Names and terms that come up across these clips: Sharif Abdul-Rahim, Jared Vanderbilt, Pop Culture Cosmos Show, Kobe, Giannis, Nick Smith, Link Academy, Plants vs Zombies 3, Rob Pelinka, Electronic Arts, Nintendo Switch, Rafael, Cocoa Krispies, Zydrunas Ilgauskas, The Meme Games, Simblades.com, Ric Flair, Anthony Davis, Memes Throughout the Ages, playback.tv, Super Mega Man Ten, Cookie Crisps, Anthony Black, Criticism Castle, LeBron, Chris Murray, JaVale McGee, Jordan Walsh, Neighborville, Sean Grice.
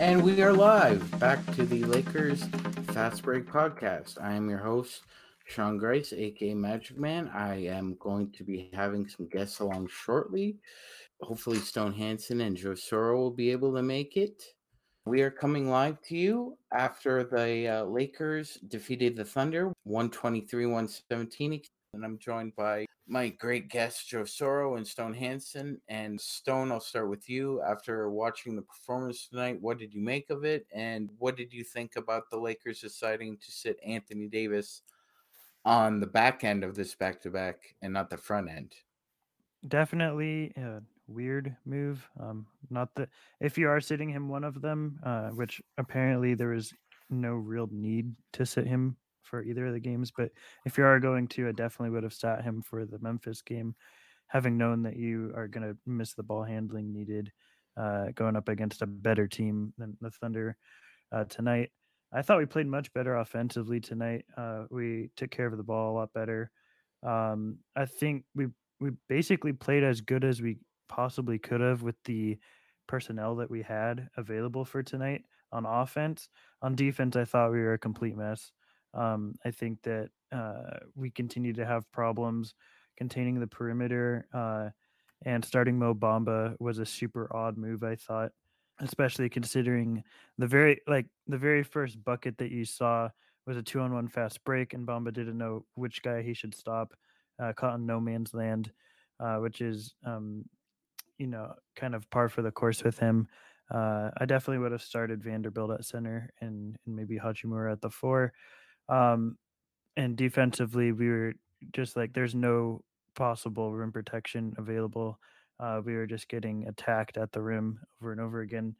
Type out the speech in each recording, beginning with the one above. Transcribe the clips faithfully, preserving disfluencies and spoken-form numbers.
And we are live, back to the Lakers Fast Break podcast. I am your host, Sean Grice, aka Magic Man. I am going to be having some guests along shortly. Hopefully Stone Hansen and Joe Soro will be able to make it. We are coming live to you after the uh, Lakers defeated the Thunder, one twenty-three to one seventeen. And I'm joined by my great guests, Joe Soro and Stone Hansen. And Stone, I'll start with you. After watching the performance tonight, what did you make of it? And what did you think about the Lakers deciding to sit Anthony Davis on the back end of this back-to-back and not the front end? Definitely a weird move. Um, not that if you are sitting him one of them, uh, which apparently there is no real need to sit him for either of the games, but if you are going to, I definitely would have sat him for the Memphis game, having known that you are going to miss the ball handling needed uh, going up against a better team than the Thunder uh, tonight. I thought we played much better offensively tonight. Uh, we took care of the ball a lot better. Um, I think we we basically played as good as we possibly could have with the personnel that we had available for tonight on offense. On defense, I thought we were a complete mess. Um, I think that uh, we continue to have problems containing the perimeter, uh, and starting Mo Bamba was a super odd move, I thought, especially considering the very like the very first bucket that you saw was a two-on-one fast break, and Bamba didn't know which guy he should stop, uh, caught in no man's land, uh, which is um, you know kind of par for the course with him. Uh, I definitely would have started Vanderbilt at center and, and maybe Hachimura at the four. Um, and defensively, we were just like, there's no possible rim protection available. Uh, we were just getting attacked at the rim over and over again.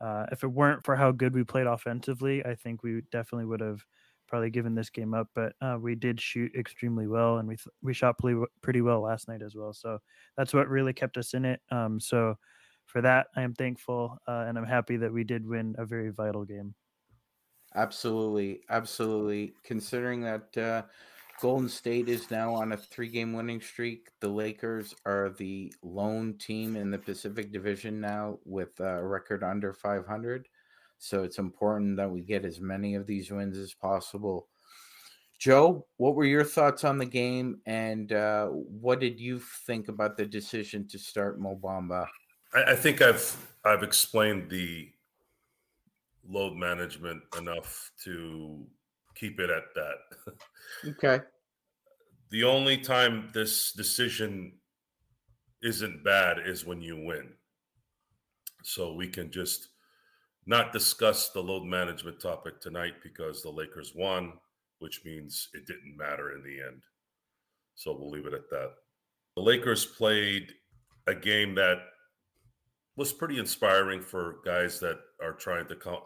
Uh, if it weren't for how good we played offensively, I think we definitely would have probably given this game up, but, uh, we did shoot extremely well, and we, th- we shot pretty, pretty well last night as well. So that's what really kept us in it. Um, so for that, I am thankful, uh, and I'm happy that we did win a very vital game. Absolutely, absolutely. Considering that uh, Golden State is now on a three-game winning streak, the Lakers are the lone team in the Pacific Division now with a record under five hundred. So it's important that we get as many of these wins as possible. Joe, what were your thoughts on the game, and uh, what did you think about the decision to start Mo Bamba? I, I think I've I've explained the load management enough to keep it at that. Okay. The only time this decision isn't bad is when you win. So we can just not discuss the load management topic tonight because the Lakers won, which means it didn't matter in the end. So we'll leave it at that. The Lakers played a game that was pretty inspiring for guys that are trying to come.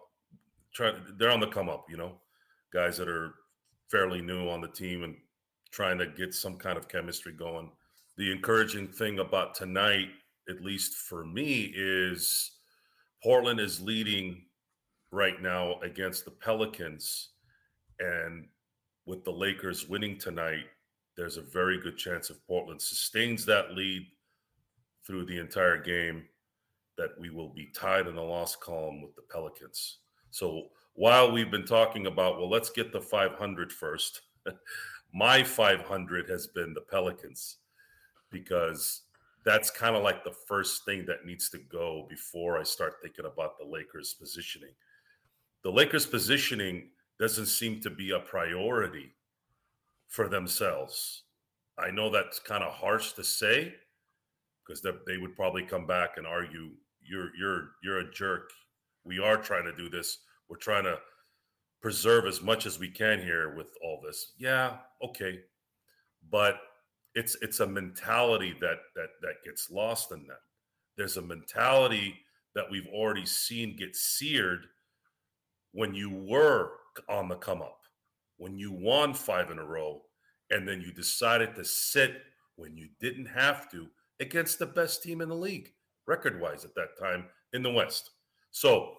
Try, they're on the come up, you know, guys that are fairly new on the team and trying to get some kind of chemistry going. The encouraging thing about tonight, at least for me, is Portland is leading right now against the Pelicans. And with the Lakers winning tonight, there's a very good chance if Portland sustains that lead through the entire game that we will be tied in the loss column with the Pelicans. So while we've been talking about, well, let's get the five hundred first, My five hundred has been the Pelicans, because that's kind of like the first thing that needs to go before I start thinking about the Lakers' positioning. The Lakers' positioning doesn't seem to be a priority for themselves. I know that's kind of harsh to say, because they would probably come back and argue, you're you're you're a jerk. We are trying to do this. We're trying to preserve as much as we can here with all this. Yeah, okay. But it's it's a mentality that that that gets lost in that. There's a mentality that we've already seen get seared when you were on the come up, when you won five in a row, and then you decided to sit when you didn't have to against the best team in the league, record-wise at that time in the West. So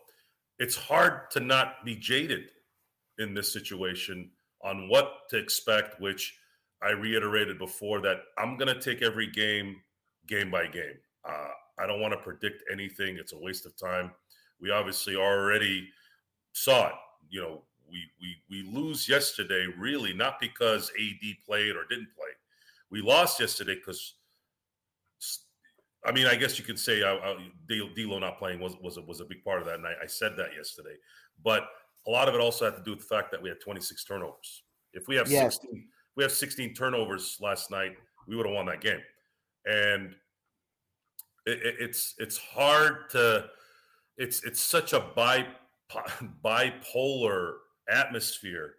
it's hard to not be jaded in this situation on what to expect, which I reiterated before, that I'm going to take every game, game by game. Uh, I don't want to predict anything. It's a waste of time. We obviously already saw it. You know, we we we lose yesterday, really, not because A D played or didn't play. We lost yesterday because, I mean, I guess you could say I, I, D'Lo not playing was was a, was a big part of that, and I, I said that yesterday. But a lot of it also had to do with the fact that we had twenty-six turnovers. If we have yes. sixteen, we have sixteen turnovers last night, we would have won that game. And it, it, it's it's hard to it's it's such a bi, bipolar atmosphere.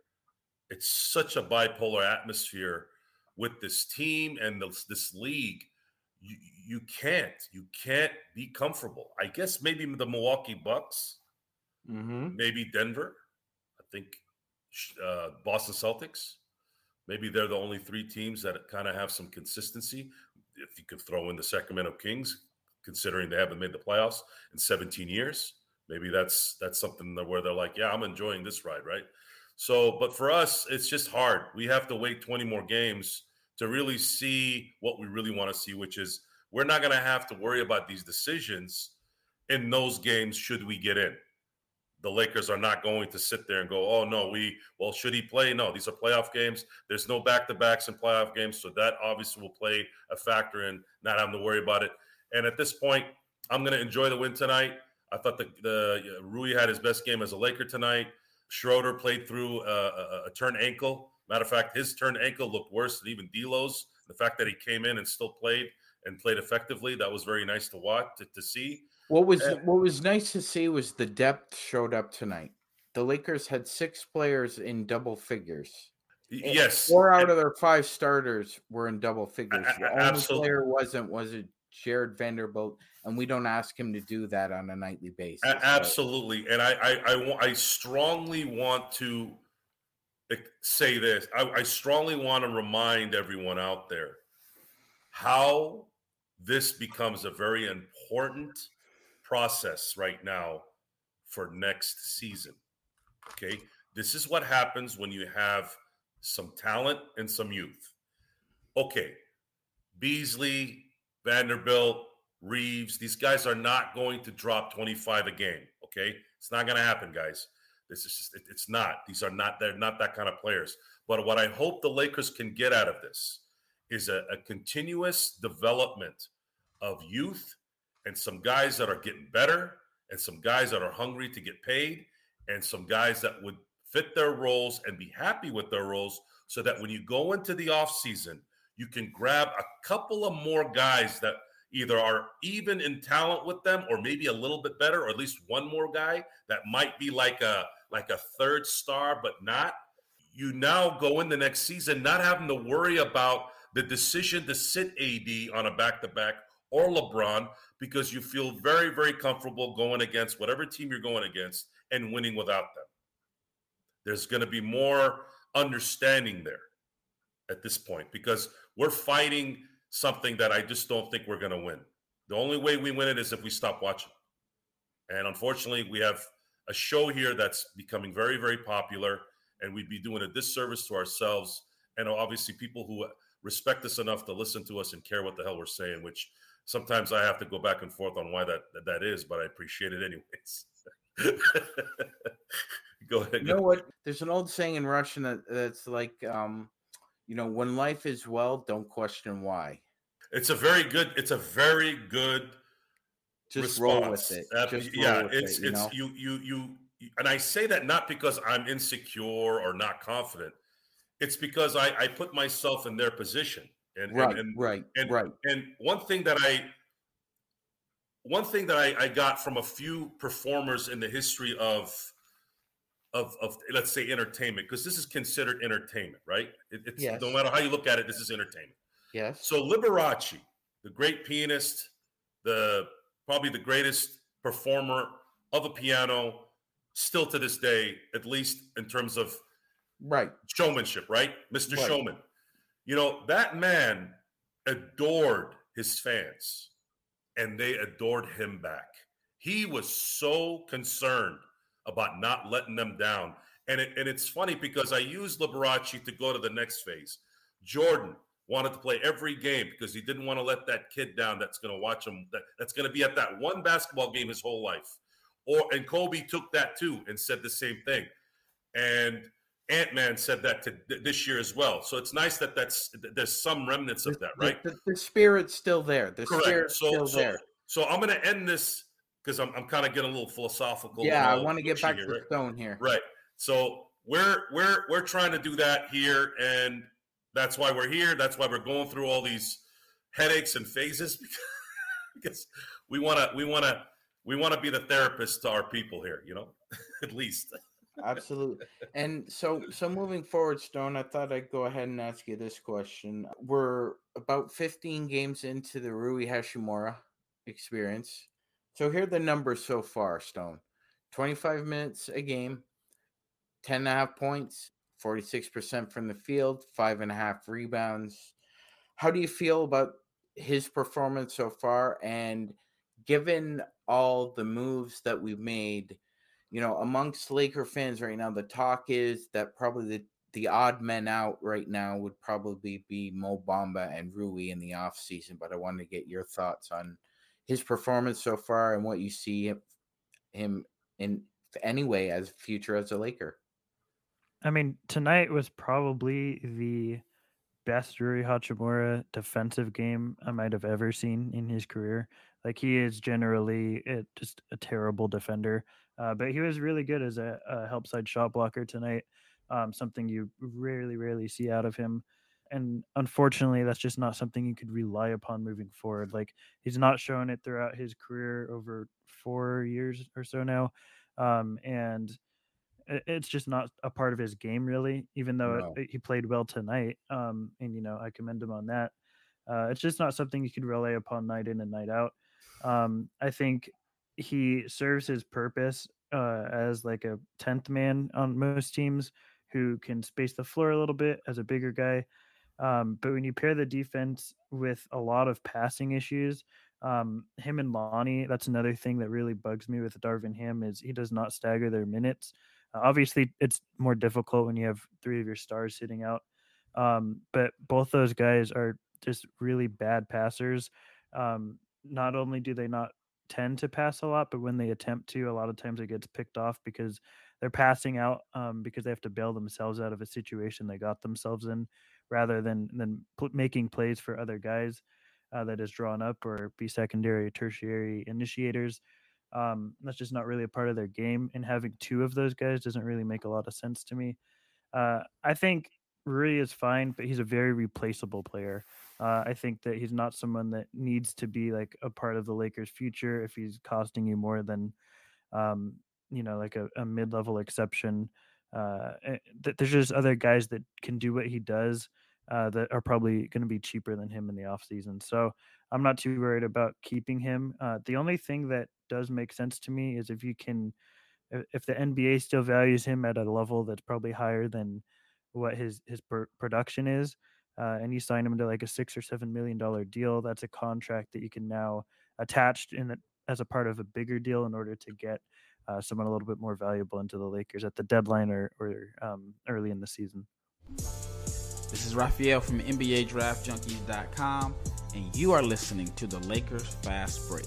It's such a bipolar atmosphere with this team and this, this league. You, you can't. You can't be comfortable. I guess maybe the Milwaukee Bucks, mm-hmm. maybe Denver, I think uh, Boston Celtics. Maybe they're the only three teams that kind of have some consistency. If you could throw in the Sacramento Kings, considering they haven't made the playoffs in seventeen years, maybe that's that's something that where they're like, yeah, I'm enjoying this ride, right? So, but for us, it's just hard. We have to wait twenty more games to really see what we really want to see, which is we're not going to have to worry about these decisions in those games should we get in. The Lakers are not going to sit there and go, oh, no, we – well, should he play? No, these are playoff games. There's no back-to-backs in playoff games, so that obviously will play a factor in not having to worry about it. And at this point, I'm going to enjoy the win tonight. I thought the, the Rui had his best game as a Laker tonight. Schroeder played through a, a, a turned ankle. Matter of fact, his turned ankle looked worse than even D'Lo's. The fact that he came in and still played and played effectively, that was very nice to watch, to, to see. What was and, what was nice to see was the depth showed up tonight. The Lakers had six players in double figures. Yes. And four out and, of their five starters were in double figures. The only absolutely. player wasn't was it Jared Vanderbilt, and we don't ask him to do that on a nightly basis. A- absolutely. Right? And I I, I, I strongly want to – say this. I, I strongly want to remind everyone out there how this becomes a very important process right now for next season. Okay? This is what happens when you have some talent and some youth. Okay. Beasley, Vanderbilt, Reeves, these guys are not going to drop twenty-five a game. Okay? It's not going to happen, guys. This is just, it, it's not. These are not, they're not that kind of players. But what I hope the Lakers can get out of this is a, a continuous development of youth and some guys that are getting better and some guys that are hungry to get paid and some guys that would fit their roles and be happy with their roles, so that when you go into the offseason, you can grab a couple of more guys that either are even in talent with them or maybe a little bit better, or at least one more guy that might be like a like a third star, but not. You now go in the next season not having to worry about the decision to sit A D on a back-to-back or LeBron, because you feel very, very comfortable going against whatever team you're going against and winning without them. There's going to be more understanding there at this point, because we're fighting something that I just don't think we're going to win. The only way we win it is if we stop watching. And unfortunately, we have a show here that's becoming very, very popular, and we'd be doing a disservice to ourselves and obviously people who respect us enough to listen to us and care what the hell we're saying, which sometimes I have to go back and forth on why that that is, but I appreciate it anyways. Go ahead. You know what? There's an old saying in Russian that, that's like, um, you know, when life is well, don't question why. It's a very good. It's a very good. Just response. Roll with it. Uh, Just yeah, roll with it's it, you it's know? you you you. And I say that not because I'm insecure or not confident. It's because I, I put myself in their position. And, right, and, and, right, and, right. And one thing that I, one thing that I, I got from a few performers in the history of, of, of let's say entertainment, because this is considered entertainment, right? It, it's yes. No matter how you look at it, this is entertainment. Yes. So Liberace, the great pianist, the probably the greatest performer of the piano, still to this day, at least in terms of right showmanship, right, Mister Right. Showman. You know, that man adored his fans, and they adored him back. He was so concerned about not letting them down. And it, and it's funny because I used Liberace to go to the next phase. Jordan wanted to play every game because he didn't want to let that kid down that's going to watch him, that, that's going to be at that one basketball game his whole life. Or and Kobe took that too and said the same thing. And Ant-Man said that to th- this year as well. So it's nice that that's th- there's some remnants of that, right? The, the, the spirit's still there. The Correct. spirit's so, still so, there. So I'm going to end this because I'm, I'm kind of getting a little philosophical. Yeah, I want to get back here, to right? the stone here. Right. So we're we're we're trying to do that here, and that's why we're here. That's why we're going through all these headaches and phases because, because we want to we want to we want to be the therapist to our people here, you know, at least. Absolutely. And so so moving forward, Stone, I thought I'd go ahead and ask you this question. We're about fifteen games into the Rui Hachimura experience. So here are the numbers so far, Stone. twenty-five minutes a game, ten and a half points, forty-six percent from the field, five and a half rebounds. How do you feel about his performance so far? And given all the moves that we've made, you know, amongst Laker fans right now, the talk is that probably the, the odd men out right now would probably be Mo Bamba and Rui in the offseason. But I wanted to get your thoughts on his performance so far and what you see him, him in any way as future as a Laker. I mean, tonight was probably the best Rui Hachimura defensive game I might have ever seen in his career. Like, he is generally a, just a terrible defender. Uh, but he was really good as a, a help side shot blocker tonight, um, something you rarely, rarely see out of him. And unfortunately, that's just not something you could rely upon moving forward. Like, he's not shown it throughout his career over four years or so now. Um, and it, it's just not a part of his game, really, even though no. it, it, he played well tonight. Um, and, you know, I commend him on that. Uh, it's just not something you could rely upon night in and night out. Um, I think he serves his purpose uh, as like a tenth man on most teams who can space the floor a little bit as a bigger guy. Um, but when you pair the defense with a lot of passing issues, um, him and Lonnie, that's another thing that really bugs me with Darvin Ham is he does not stagger their minutes. Uh, obviously, it's more difficult when you have three of your stars sitting out. Um, but both those guys are just really bad passers. Um, not only do they not tend to pass a lot, but when they attempt to, a lot of times it gets picked off because they're passing out um, because they have to bail themselves out of a situation they got themselves in rather than than pl- making plays for other guys uh, that is drawn up or be secondary or tertiary initiators. Um, that's just not really a part of their game, and having two of those guys doesn't really make a lot of sense to me. Uh, I think Rui is fine, but he's a very replaceable player. Uh, I think that he's not someone that needs to be like a part of the Lakers' future if he's costing you more than, um, you know, like a, a mid-level exception. Uh, th- there's just other guys that can do what he does uh, that are probably going to be cheaper than him in the offseason. So I'm not too worried about keeping him. Uh, the only thing that does make sense to me is if you can, if the N B A still values him at a level that's probably higher than what his his per- production is. Uh, and you sign him to like a six or seven million dollar deal. That's a contract that you can now attach in the, as a part of a bigger deal in order to get uh, someone a little bit more valuable into the Lakers at the deadline or, or um, early in the season. This is Rafael from N B A Draft Junkies dot com, and you are listening to the Lakers Fast Break.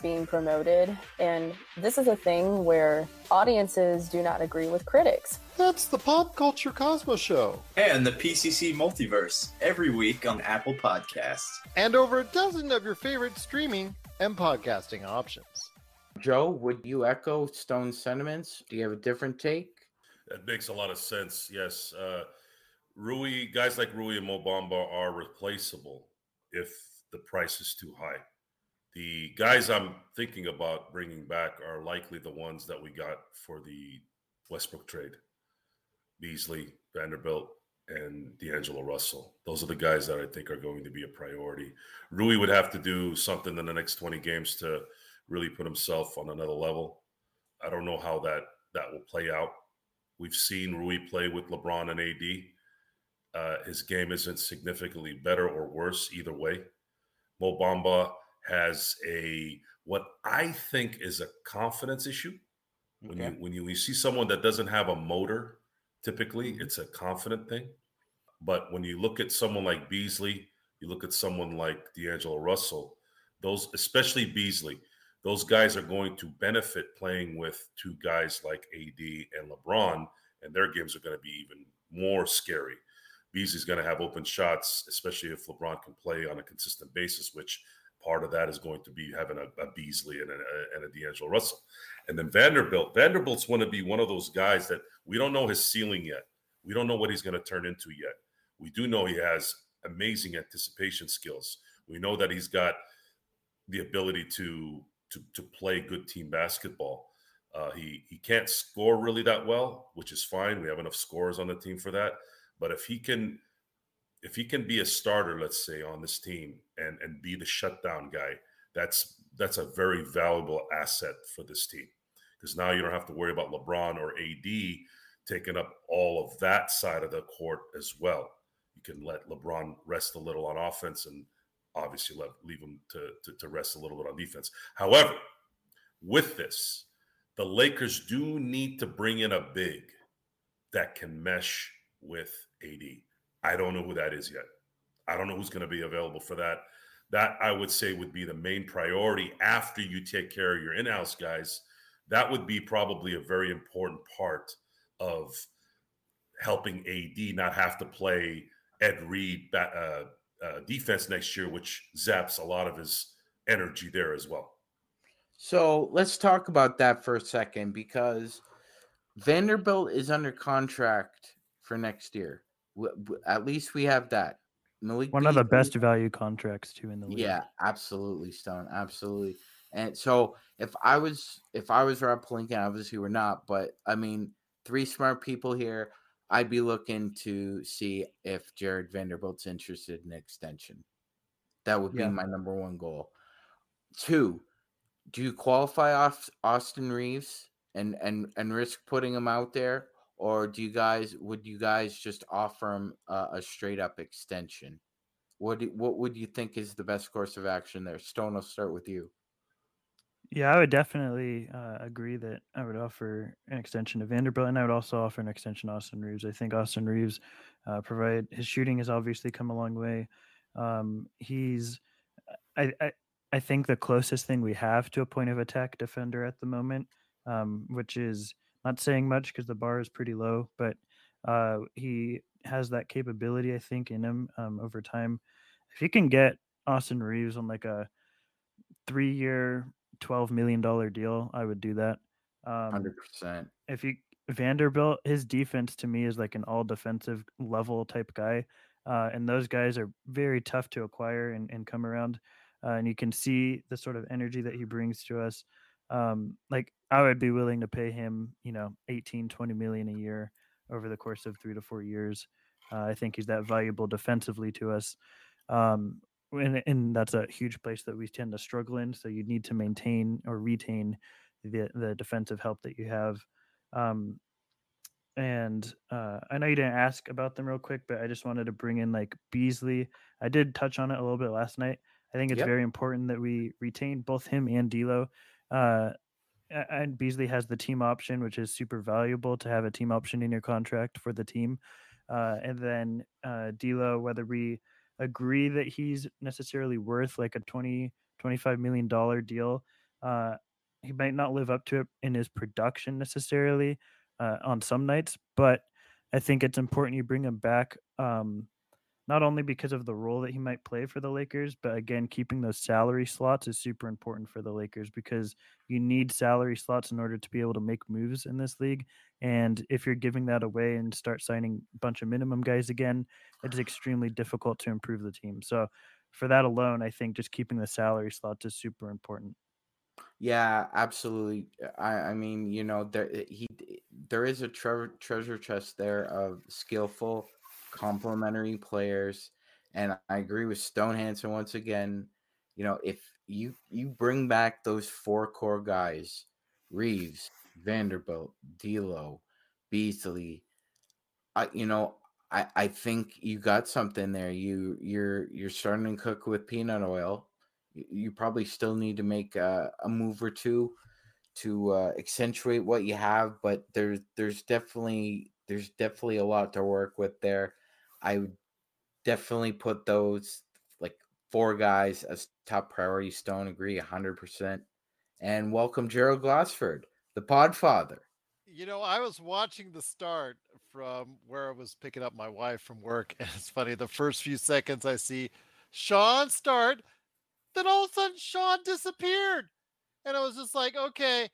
being promoted, and this is a thing where audiences do not agree with critics. That's the Pop Culture Cosmos Show. And the P C C Multiverse, every week on Apple Podcasts. And over a dozen of your favorite streaming and podcasting options. Joe, would you echo Stone's sentiments? Do you have a different take? That makes a lot of sense, yes. Uh, Rui, guys like Rui and Mo Bamba are replaceable if the price is too high. The guys I'm thinking about bringing back are likely the ones that we got for the Westbrook trade. Beasley, Vanderbilt, and D'Angelo Russell. Those are the guys that I think are going to be a priority. Rui would have to do something in the next twenty games to really put himself on another level. I don't know how that, that will play out. We've seen Rui play with LeBron and A D. Uh, his game isn't significantly better or worse either way. Mo Bamba has a what I think is a confidence issue. When, okay. you, when, you, when you see someone that doesn't have a motor, typically it's a confident thing. But when you look at someone like Beasley, you look at someone like D'Angelo Russell, those, especially Beasley, those guys are going to benefit playing with two guys like A D and LeBron, and their games are going to be even more scary. Beasley's going to have open shots, especially if LeBron can play on a consistent basis, which part of that is going to be having a, a Beasley and a, and a D'Angelo Russell. And then Vanderbilt. Vanderbilt's going to be one of those guys that we don't know his ceiling yet. We don't know what he's going to turn into yet. We do know he has amazing anticipation skills. We know that he's got the ability to to, to play good team basketball. Uh, he, he can't score really that well, which is fine. We have enough scorers on the team for that. But if he can... If he can be a starter, let's say, on this team and, and be the shutdown guy, that's that's a very valuable asset for this team. Because now you don't have to worry about LeBron or A D taking up all of that side of the court as well. You can let LeBron rest a little on offense and obviously let, leave him to, to, to rest a little bit on defense. However, with this, the Lakers do need to bring in a big that can mesh with A D. I don't know who that is yet. I don't know who's going to be available for that. That, I would say, would be the main priority after you take care of your in-house guys. That would be probably a very important part of helping A D not have to play Ed Reed uh, uh, defense next year, which zaps a lot of his energy there as well. So let's talk about that for a second, because Vanderbilt is under contract for next year. At least we have that. Malik One Beasley, of the best value contracts too in the league. Yeah, absolutely, Stone, absolutely. And so if I was if I was Rob Pelinka, obviously we're not, but I mean, three smart people here. I'd be looking to see if Jared Vanderbilt's interested in extension. That would be yeah. my number one goal. Two, do you qualify off Austin Reeves and and and risk putting him out there? Or do you guys? Would you guys just offer him a, a straight-up extension? What do, What would you think is the best course of action there? Stone, I'll start with you. Yeah, I would definitely uh, agree that I would offer an extension to Vanderbilt, and I would also offer an extension to Austin Reeves. I think Austin Reeves uh, provide his shooting has obviously come a long way. Um, he's, I, I, I think the closest thing we have to a point of attack defender at the moment, um, which is. Not saying much because the bar is pretty low, but uh, he has that capability, I think, in him um, over time. If you can get Austin Reeves on like a three-year, twelve million dollars deal, I would do that. Um, one hundred percent. If you Vanderbilt, his defense to me is like an all-defensive level type guy, uh, and those guys are very tough to acquire and, and come around, uh, and you can see the sort of energy that he brings to us. um, like I would be willing to pay him, you know, eighteen, twenty million a year over the course of three to four years. Uh, I think he's that valuable defensively to us. Um, and, and that's a huge place that we tend to struggle in. So you need to maintain or retain the, the defensive help that you have. Um, and uh, I know you didn't ask about them real quick, but I just wanted to bring in like Beasley. I did touch on it a little bit last night. I think it's yep. very important that we retain both him and D'Lo. Uh, and Beasley has the team option, which is super valuable to have a team option in your contract for the team. Uh, and then uh, D'Lo, whether we agree that he's necessarily worth like a twenty, twenty-five million dollars deal, uh, he might not live up to it in his production necessarily uh, on some nights, but I think it's important you bring him back, um, not only because of the role that he might play for the Lakers, but again, keeping those salary slots is super important for the Lakers because you need salary slots in order to be able to make moves in this league. And if you're giving that away and start signing a bunch of minimum guys again, it's extremely difficult to improve the team. So for that alone, I think just keeping the salary slots is super important. Yeah, absolutely. I, I mean, you know, there, he, there is a tre- treasure chest there of skillful, complementary players, and I agree with Stone Hansen once again. You know, if you you bring back those four core guys, Reeves, Vanderbilt, D'Lo, Beasley, I you know I I think you got something there. You you're you're starting to cook with peanut oil. You probably still need to make a, a move or two to uh, accentuate what you have, but there's there's definitely there's definitely a lot to work with there. I would definitely put those like four guys as top priority. Stone, agree one hundred percent. And welcome Gerald Glassford, the Podfather. You know, I was watching the start from where I was picking up my wife from work, and it's funny, the first few seconds I see Sean start, then all of a sudden Sean disappeared. And I was just like, okay,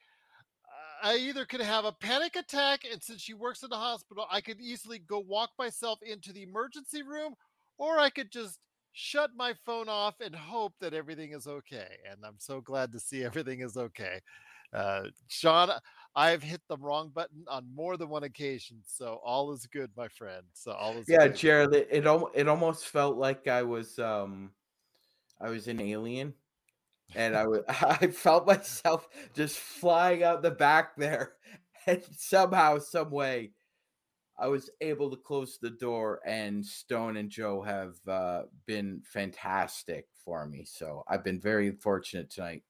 I either could have a panic attack, and since she works in the hospital, I could easily go walk myself into the emergency room, or I could just shut my phone off and hope that everything is okay. And I'm so glad to see everything is okay. Uh, Sean, I've hit the wrong button on more than one occasion, so all is good, my friend. So all is yeah, good. Jared, it, it, al- it almost felt like I was um, I was an alien. And I, would, I felt myself just flying out the back there. And somehow, some way, I was able to close the door. And Stone and Joe have uh, been fantastic for me. So I've been very fortunate tonight.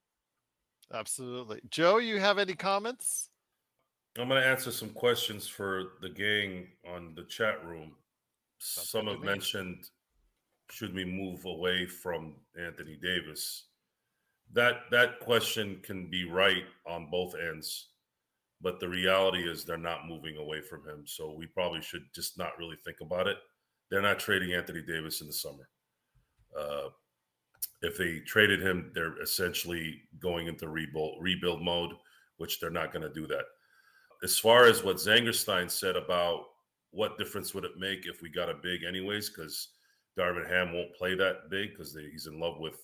Absolutely. Joe, you have any comments? I'm going to answer some questions for the gang on the chat room. That's some have mentioned, should we move away from Anthony Davis? That that question can be right on both ends, but the reality is they're not moving away from him, so we probably should just not really think about it. They're not trading Anthony Davis in the summer. Uh, if they traded him, they're essentially going into rebuild, rebuild mode, which they're not going to do that. As far as what Zangerstein said about what difference would it make if we got a big anyways, because Darvin Ham won't play that big because he's in love with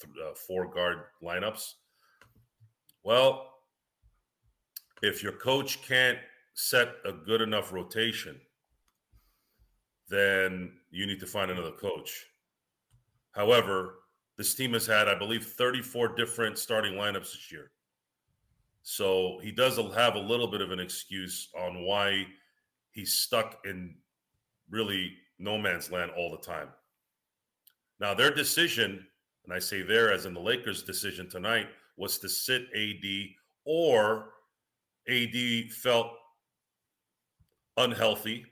Uh, four guard lineups. Well, if your coach can't set a good enough rotation, then you need to find another coach. However, this team has had, I believe, thirty-four different starting lineups this year. So he does have a little bit of an excuse on why he's stuck in really no man's land all the time. Now, their decision, and I say there as in the Lakers' decision tonight, was to sit A D, or A D felt unhealthy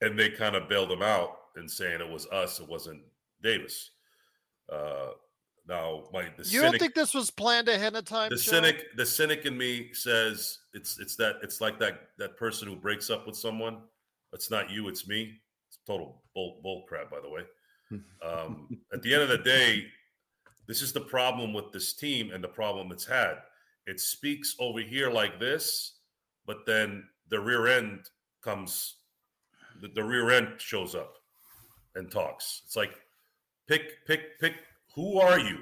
and they kind of bailed him out and saying it was us, it wasn't Davis. Uh, now, my the you cynic, don't think this was planned ahead of time? The Joe? cynic, the cynic in me says it's it's that it's like that that person who breaks up with someone. It's not you, it's me. It's total bull bull crap, by the way. um, at the end of the day, this is the problem with this team and the problem it's had. It speaks over here like this, but then the rear end comes, the, the rear end shows up and talks. It's like, pick, pick, pick. Who are you?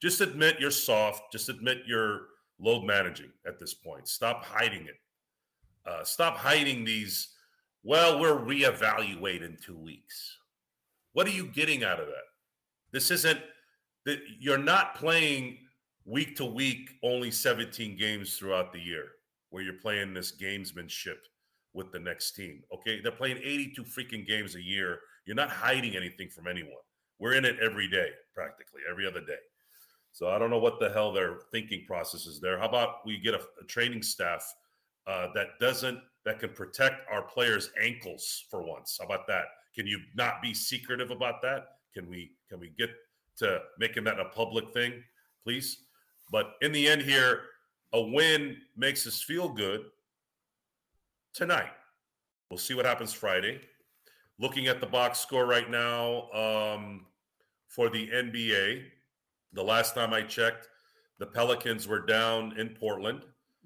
Just admit you're soft. Just admit you're load managing at this point. Stop hiding it. Uh, stop hiding these, well, we're reevaluating in two weeks. What are you getting out of that? This isn't that you're not playing week to week, only seventeen games throughout the year where you're playing this gamesmanship with the next team. Okay. They're playing eighty-two freaking games a year. You're not hiding anything from anyone. We're in it every day, practically every other day. So I don't know what the hell their thinking process is there. How about we get a, a training staff uh, that doesn't, that can protect our players' ankles for once? How about that? Can you not be secretive about that? Can we, can we get to making that a public thing, please? But in the end here, a win makes us feel good tonight. We'll see what happens Friday. Looking at the box score right now um, for the N B A, the last time I checked, the Pelicans were down in Portland.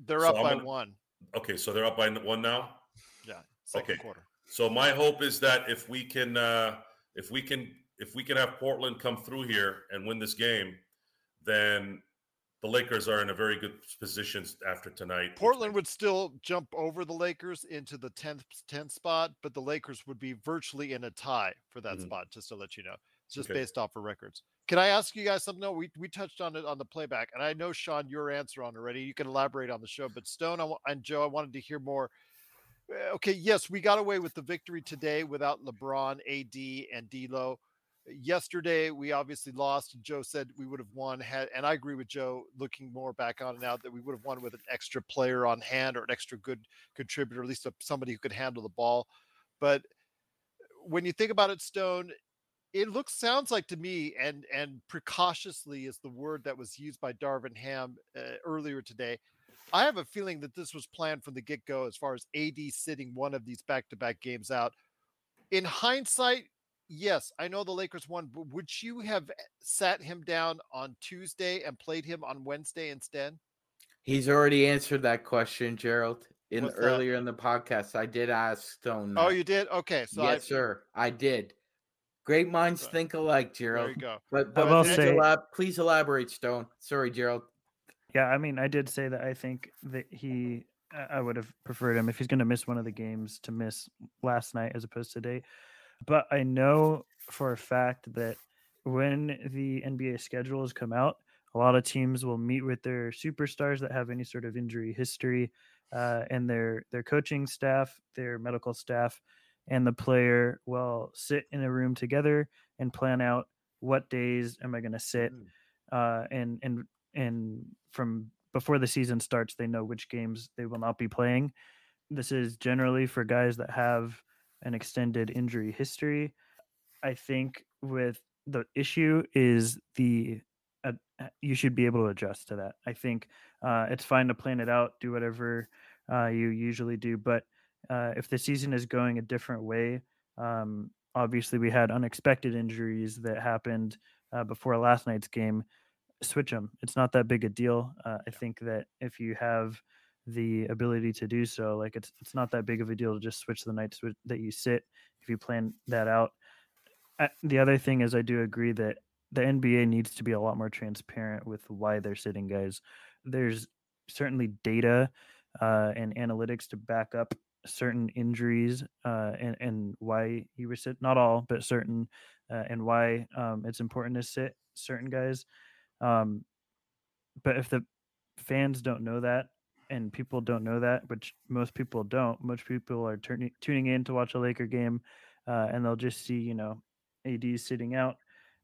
They're so up I'm by gonna, one. Okay, so they're up by one now? Yeah, second okay. quarter. So my hope is that if we can uh, if we can if we can have Portland come through here and win this game, then the Lakers are in a very good position after tonight. Portland would still jump over the Lakers into the tenth spot, but the Lakers would be virtually in a tie for that mm-hmm. spot, just to let you know. It's just okay. based off of records. Can I ask you guys something? No, we, we touched on it on the playback, and I know, Sean, your answer on already. You can elaborate on the show, but Stone and Joe, I wanted to hear more. Okay, yes, we got away with the victory today without LeBron, A D, and D'Lo. Yesterday, we obviously lost. Joe said we would have won, had, and I agree with Joe, looking more back on it now, that we would have won with an extra player on hand or an extra good contributor, at least somebody who could handle the ball. But when you think about it, Stone, it looks, sounds like to me, and and precautiously is the word that was used by Darvin Ham uh, earlier today. I have a feeling that this was planned from the get-go as far as A D sitting one of these back-to-back games out. In hindsight, yes, I know the Lakers won, but would you have sat him down on Tuesday and played him on Wednesday instead? He's already answered that question, Gerald. In What's earlier that? in the podcast, I did ask Stone. Oh, you did? Okay. So yes, I... sir, I did. Great minds right. think alike, Gerald. There you go. But, but I will say, elab- please elaborate, Stone. Sorry, Gerald. Yeah, I mean, I did say that I think that he, I would have preferred him if he's going to miss one of the games to miss last night as opposed to today. But I know for a fact that when the N B A schedules come out, a lot of teams will meet with their superstars that have any sort of injury history, uh, and their their coaching staff, their medical staff, and the player will sit in a room together and plan out what days am I going to sit, uh, and and and from before the season starts, they know which games they will not be playing. This is generally for guys that have an extended injury history. I think with the issue is the uh, you should be able to adjust to that. I think uh, it's fine to plan it out, do whatever uh, you usually do, but uh, if the season is going a different way, um, obviously we had unexpected injuries that happened uh, before last night's game. Switch them. It's not that big a deal. Uh, I think that if you have the ability to do so, like it's it's not that big of a deal to just switch the nights that you sit if you plan that out. I, the other thing is I do agree that the N B A needs to be a lot more transparent with why they're sitting guys. There's certainly data uh, and analytics to back up certain injuries uh, and, and why you were sit, not all, but certain, uh, and why um, it's important to sit certain guys. Um, but if the fans don't know that, and people don't know that, which most people don't. Most people are turning tuning in to watch a Laker game, uh, and they'll just see, you know, A D sitting out,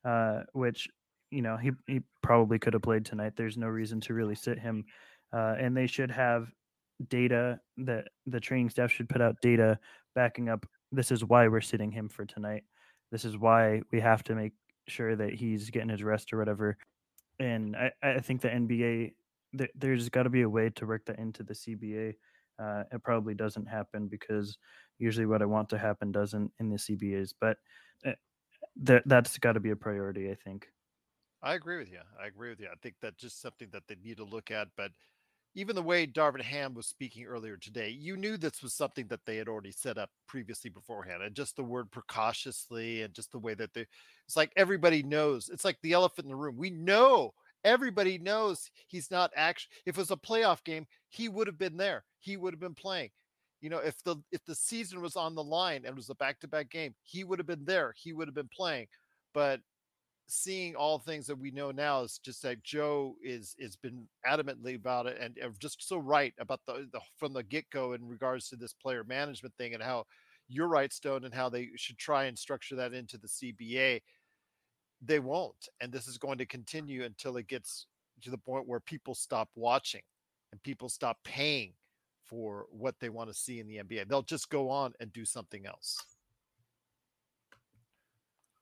uh, which, you know, he, he probably could have played tonight. There's no reason to really sit him. Uh, and they should have data that the training staff should put out data backing up. This is why we're sitting him for tonight. This is why we have to make sure that he's getting his rest or whatever. And I, I think the N B A, there's got to be a way to work that into the C B A. Uh, it probably doesn't happen because usually what I want to happen doesn't in the C B As, but th- that's got to be a priority, I think. I agree with you. I agree with you. I think that's just something that they need to look at, but even the way Darvin Ham was speaking earlier today, you knew this was something that they had already set up previously beforehand. And just the word precautiously and just the way that they, it's like everybody knows. It's like the elephant in the room. We know Everybody knows he's not actually, if it was a playoff game, he would have been there. He would have been playing. You know, if the if the season was on the line and it was a back-to-back game, he would have been there. He would have been playing. But seeing all things that we know now is just that Joe is has been adamantly about it and just so right about the, the from the get-go in regards to this player management thing and how you're right, Stone, and how they should try and structure that into the C B A. They won't. And this is going to continue until it gets to the point where people stop watching and people stop paying for what they want to see in the N B A. They'll just go on and do something else.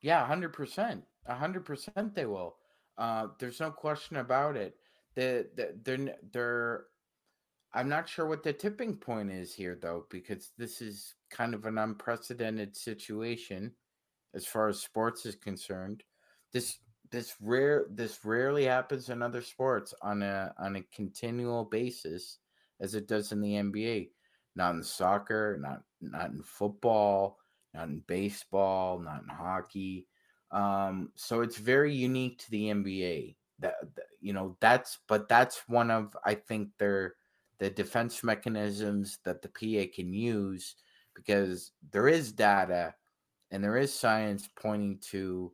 Yeah, one hundred percent. one hundred percent they will. Uh, there's no question about it. The, the, they're, they're, I'm not sure what the tipping point is here, though, because this is kind of an unprecedented situation as far as sports is concerned. This this rare this rarely happens in other sports on a on a continual basis as it does in the N B A. Not in soccer, not not in football, not in baseball, not in hockey. Um, so it's very unique to the N B A. That, that you know that's but that's one of I think their the defense mechanisms that the P A can use, because there is data and there is science pointing to,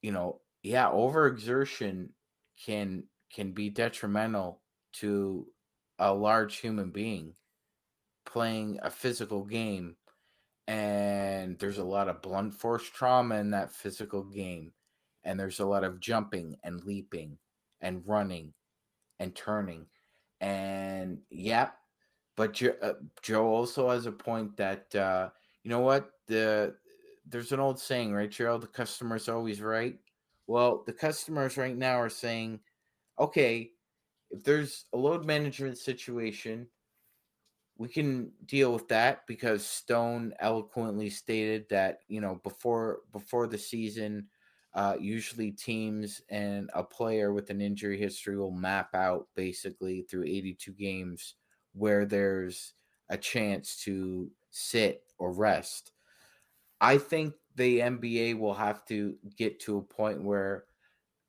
you know, yeah, overexertion can can be detrimental to a large human being playing a physical game. And there's a lot of blunt force trauma in that physical game. And there's a lot of jumping and leaping and running and turning. And, yeah, but Joe, uh, Joe also has a point that, uh, you know what, the there's an old saying, right, Gerald? The customer's always right. Well, the customers right now are saying, okay, if there's a load management situation, we can deal with that, because Stone eloquently stated that, you know, before before the season, uh, usually teams and a player with an injury history will map out basically through eighty-two games where there's a chance to sit or rest. I think the N B A will have to get to a point where,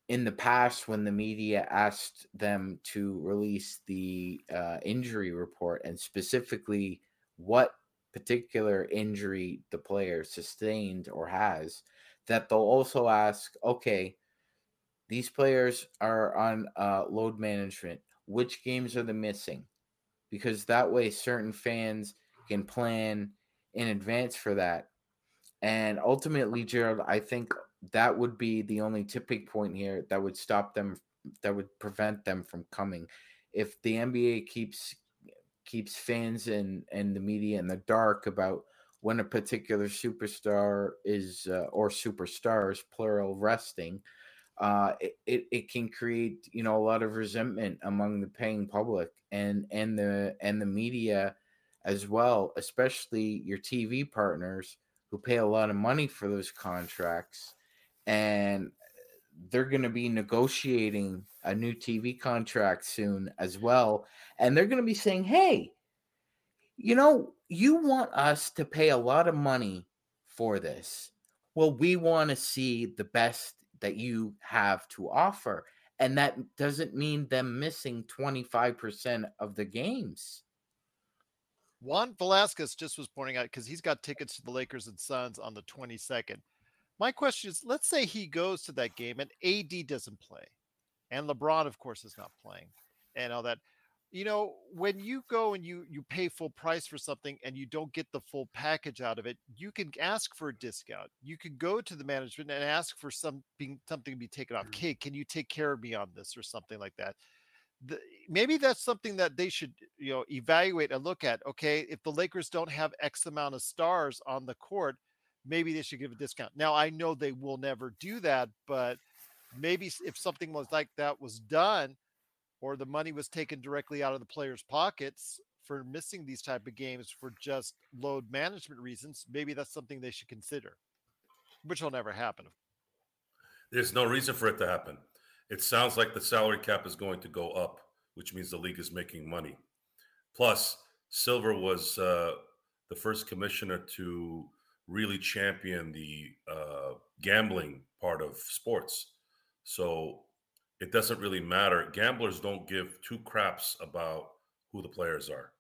in the past, when the media asked them to release the uh, injury report and specifically what particular injury the player sustained or has, that they'll also ask, okay, these players are on uh, load management. Which games are they missing? Because that way certain fans can plan in advance for that. And ultimately, Gerald, I think that would be the only tipping point here that would stop them, that would prevent them from coming. If the N B A keeps keeps fans and, and the media in the dark about when a particular superstar is uh, or superstars, plural, resting, uh, it, it, it can create, you know, a lot of resentment among the paying public and, and the and the media as well, especially your T V partners, who pay a lot of money for those contracts, and they're going to be negotiating a new T V contract soon as well. And they're going to be saying, hey, you know, you want us to pay a lot of money for this. Well, we want to see the best that you have to offer. And that doesn't mean them missing twenty-five percent of the games. Juan Velasquez just was pointing out, because he's got tickets to the Lakers and Suns on the twenty-second. My question is, let's say he goes to that game and A D doesn't play. And LeBron, of course, is not playing and all that. You know, when you go and you, you pay full price for something and you don't get the full package out of it, you can ask for a discount. You can go to the management and ask for something, something to be taken off. Hey, can you take care of me on this or something like that? The, maybe that's something that they should, you know, evaluate and look at. Okay, if the Lakers don't have X amount of stars on the court, maybe they should give a discount. Now, I know they will never do that, but maybe if something was like that was done, or the money was taken directly out of the players' pockets for missing these type of games for just load management reasons, maybe that's something they should consider, which will never happen. There's no reason for it to happen. It sounds like the salary cap is going to go up, which means the league is making money. Plus, Silver was uh, the first commissioner to really champion the uh, gambling part of sports. So it doesn't really matter. Gamblers don't give two craps about who the players are.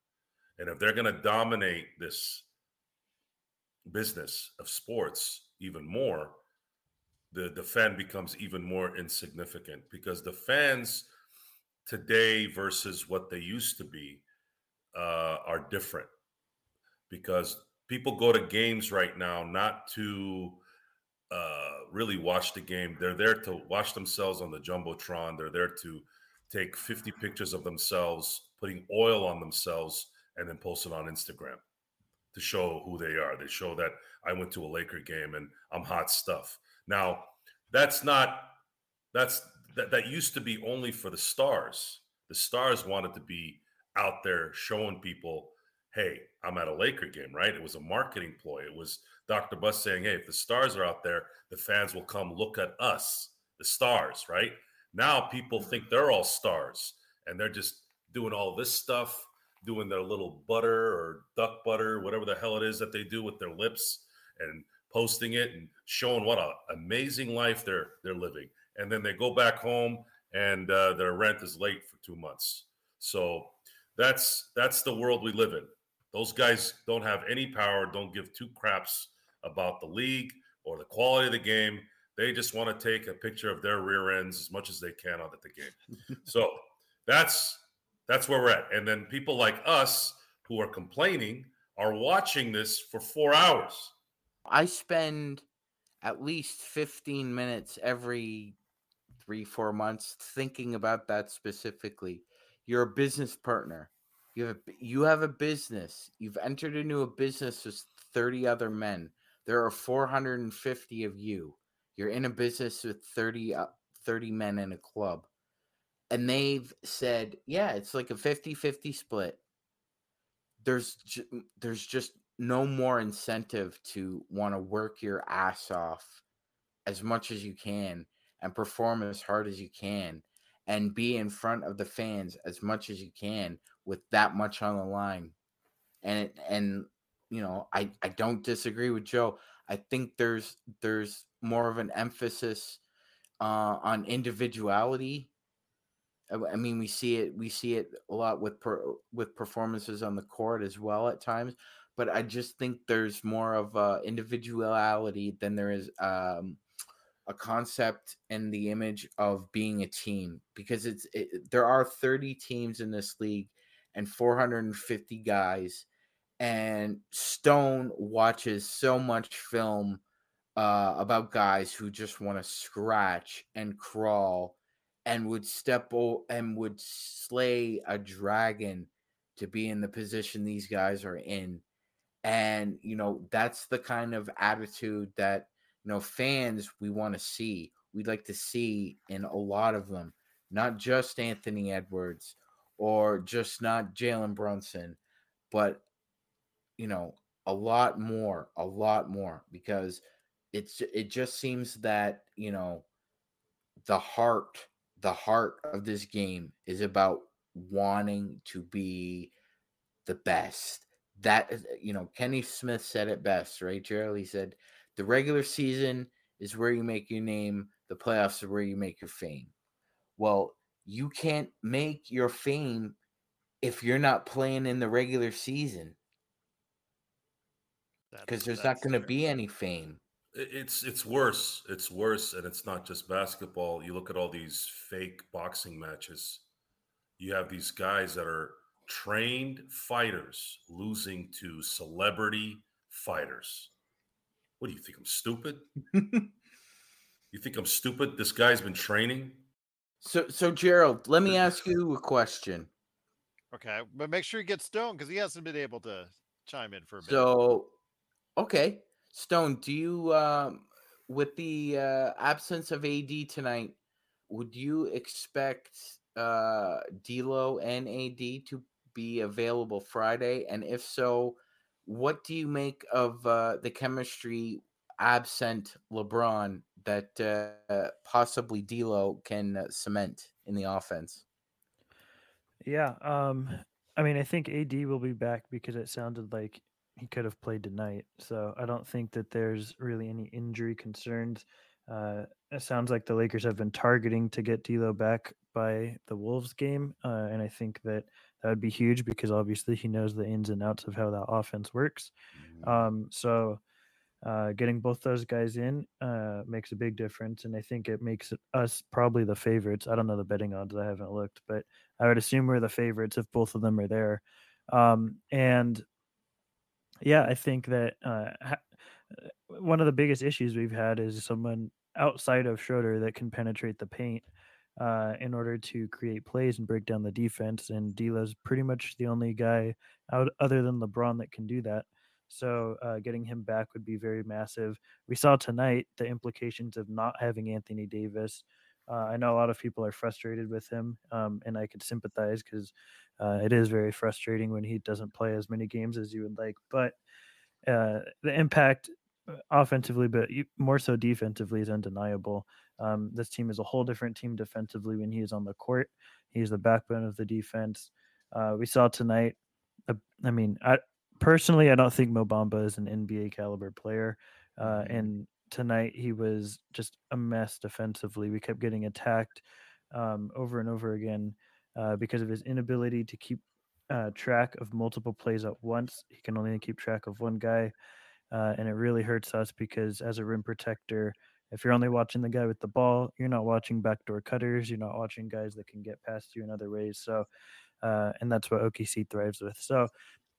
And if they're going to dominate this business of sports even more, the, the fan becomes even more insignificant, because the fans today versus what they used to be uh, are different, because people go to games right now not to uh, really watch the game. They're there to watch themselves on the Jumbotron. They're there to take fifty pictures of themselves, putting oil on themselves, and then post it on Instagram to show who they are. They show that I went to a Laker game and I'm hot stuff. Now, that's not – that's that, that used to be only for the stars. The stars wanted to be out there showing people, hey, I'm at a Laker game, right? It was a marketing ploy. It was Doctor Buss saying, hey, if the stars are out there, the fans will come look at us, the stars, right? Now people think they're all stars, and they're just doing all this stuff, doing their little butter or duck butter, whatever the hell it is that they do with their lips, and posting it and showing what an amazing life they're they're living. And then they go back home and uh, their rent is late for two months. So that's that's the world we live in. Those guys don't have any power, don't give two craps about the league or the quality of the game. They just want to take a picture of their rear ends as much as they can out at the game. So that's that's where we're at. And then people like us who are complaining are watching this for four hours. I spend at least fifteen minutes every three, four months thinking about that specifically. You're a business partner. You have a, you have a business. You've entered into a business with thirty other men. There are four hundred fifty of you. You're in a business with thirty, uh, thirty men in a club. And they've said, yeah, it's like a fifty-fifty split. There's ju- there's just no more incentive to want to work your ass off as much as you can and perform as hard as you can and be in front of the fans as much as you can with that much on the line. And, it, and you know, I, I don't disagree with Joe. I think there's there's more of an emphasis uh, on individuality. I mean, we see it we see it a lot with per, with performances on the court as well at times. But I just think there's more of uh, individuality than there is um, a concept and the image of being a team, because it's it, there are thirty teams in this league and four hundred fifty guys, and Stone watches so much film uh, about guys who just want to scratch and crawl and would step o- and would slay a dragon to be in the position these guys are in. And, you know, that's the kind of attitude that, you know, fans, we want to see. We'd like to see in a lot of them, not just Anthony Edwards or just not Jalen Brunson, but, you know, a lot more, a lot more, because it's it just seems that, you know, the heart, the heart of this game is about wanting to be the best. That, you know, Kenny Smith said it best, right, Gerald? He said, the regular season is where you make your name. The playoffs are where you make your fame. Well, you can't make your fame if you're not playing in the regular season, because there's not going to be any fame. It's it's worse. It's worse, and it's not just basketball. You look at all these fake boxing matches. You have these guys that are trained fighters losing to celebrity fighters. What do you think? I'm stupid? You think I'm stupid? This guy's been training. So, so Gerald, let me ask you a question. Okay, but make sure he gets Stone, because he hasn't been able to chime in for a bit. So, okay, Stone, do you, um, with the uh, absence of A D tonight, would you expect uh, D'Lo and A D to be available Friday? And if so, what do you make of uh, the chemistry absent LeBron that uh, possibly D'Lo can uh, cement in the offense? Yeah. Um, I mean, I think A D will be back, because it sounded like he could have played tonight. So I don't think that there's really any injury concerns. Uh, it sounds like the Lakers have been targeting to get D'Lo back by the Wolves game, uh, and I think that that would be huge because obviously he knows the ins and outs of how that offense works. Um, so uh, getting both those guys in uh, makes a big difference, and I think it makes us probably the favorites. I don't know the betting odds. I haven't looked, but I would assume we're the favorites if both of them are there. Um, and yeah, I think that uh, ha- one of the biggest issues we've had is someone outside of Schroeder that can penetrate the paint uh, in order to create plays and break down the defense. And D'Lo's pretty much the only guy out other than LeBron that can do that. So uh, getting him back would be very massive. We saw tonight the implications of not having Anthony Davis. Uh, I know a lot of people are frustrated with him, um, and I could sympathize because uh, it is very frustrating when he doesn't play as many games as you would like. But uh, the impact offensively, but more so defensively, is undeniable. Um, this team is a whole different team defensively when he is on the court. He's the backbone of the defense. Uh, we saw tonight. Uh, I mean, I personally, I don't think Mo Bamba is an N B A caliber player, uh, and tonight he was just a mess defensively. We kept getting attacked um, over and over again uh, because of his inability to keep uh, track of multiple plays at once. He can only keep track of one guy. Uh, and it really hurts us because as a rim protector, if you're only watching the guy with the ball, you're not watching backdoor cutters. You're not watching guys that can get past you in other ways. So, uh, and that's what O K C thrives with. So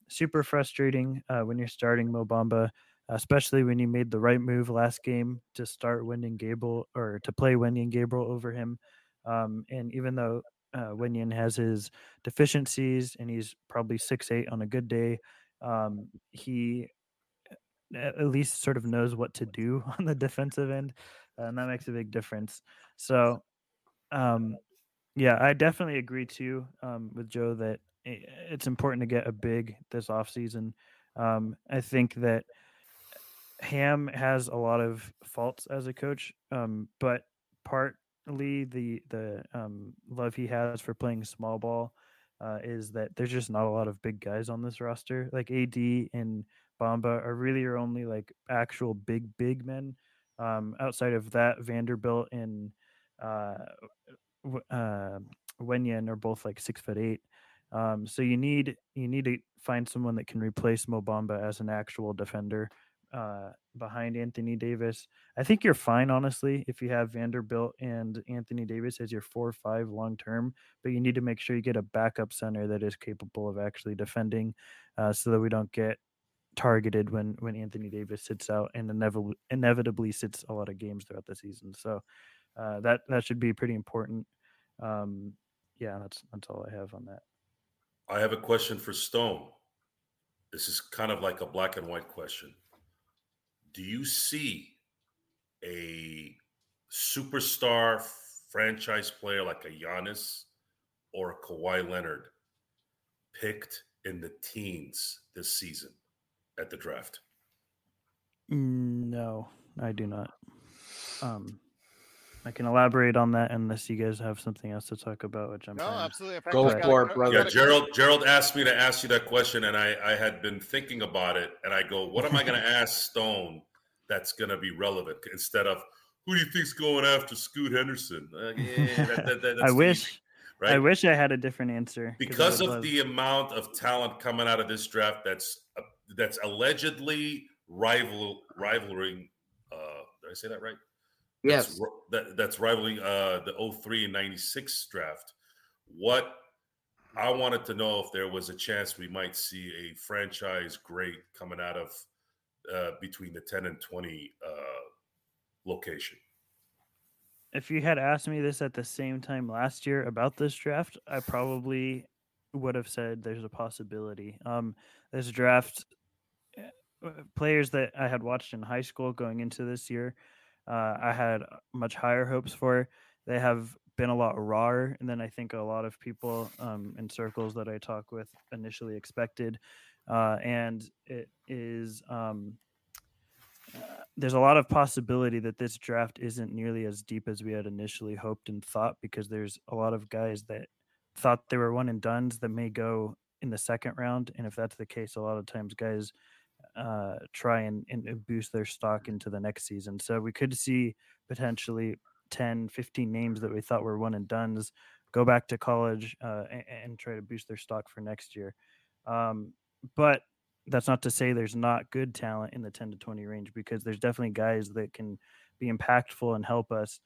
super frustrating uh, when you're starting Mo Bamba, especially when you made the right move last game to start Wenyen Gabriel or to play Wenyen Gabriel over him. Um, and even though uh, Wenyen has his deficiencies and he's probably six eight on a good day, um, he at least sort of knows what to do on the defensive end, uh, and that makes a big difference. So, um, yeah, I definitely agree too um, with Joe that it's important to get a big this offseason. Um, I think that Ham has a lot of faults as a coach, um, but partly the the um, love he has for playing small ball uh, is that there's just not a lot of big guys on this roster. Like A D and Bamba are really your only like actual big big men. Um, outside of that, Vanderbilt and uh, uh, Wenyen are both like six foot eight. Um, so you need you need to find someone that can replace Mo Bamba as an actual defender uh, behind Anthony Davis. I think you're fine honestly if you have Vanderbilt and Anthony Davis as your four or five long term, but you need to make sure you get a backup center that is capable of actually defending, uh, so that we don't get targeted when when Anthony Davis sits out and inevitably inevitably sits a lot of games throughout the season. So uh that that should be pretty important. Um yeah, that's that's all I have on that. I have a question for Stone. This is kind of like a black and white question. Do you see a superstar franchise player like a Giannis or a Kawhi Leonard picked in the teens this season at the draft? No, I do not. Um, I can elaborate on that unless you guys have something else to talk about, which I'm no, absolutely. Fact, go for it, brother. Yeah, Gerald. Gerald asked me to ask you that question, and I, I had been thinking about it, and I go, what am I going to ask Stone that's going to be relevant instead of who do you think's going after Scoot Henderson? Uh, yeah, that, that, that, I wish. Easy. Right? I wish I had a different answer. Because of love. The amount of talent coming out of this draft that's uh, that's allegedly rival rivaling uh, did I say that right? Yes. That's, that, that's rivaling uh, the oh three and ninety-six draft. What I wanted to know if there was a chance we might see a franchise great coming out of uh, between the ten and twenty uh, location. If you had asked me this at the same time last year about this draft, I probably would have said there's a possibility. Um, this draft, players that I had watched in high school going into this year, uh, I had much higher hopes for. They have been a lot rawer than I think a lot of people um, in circles that I talk with initially expected. Uh, and it is... Um, Uh, there's a lot of possibility that this draft isn't nearly as deep as we had initially hoped and thought, because there's a lot of guys that thought they were one and dones that may go in the second round. And if that's the case, a lot of times guys uh, try and, and boost their stock into the next season. So we could see potentially ten, fifteen names that we thought were one and dones go back to college uh, and, and try to boost their stock for next year. Um, but that's not to say there's not good talent in the ten to twenty range, because there's definitely guys that can be impactful and help us,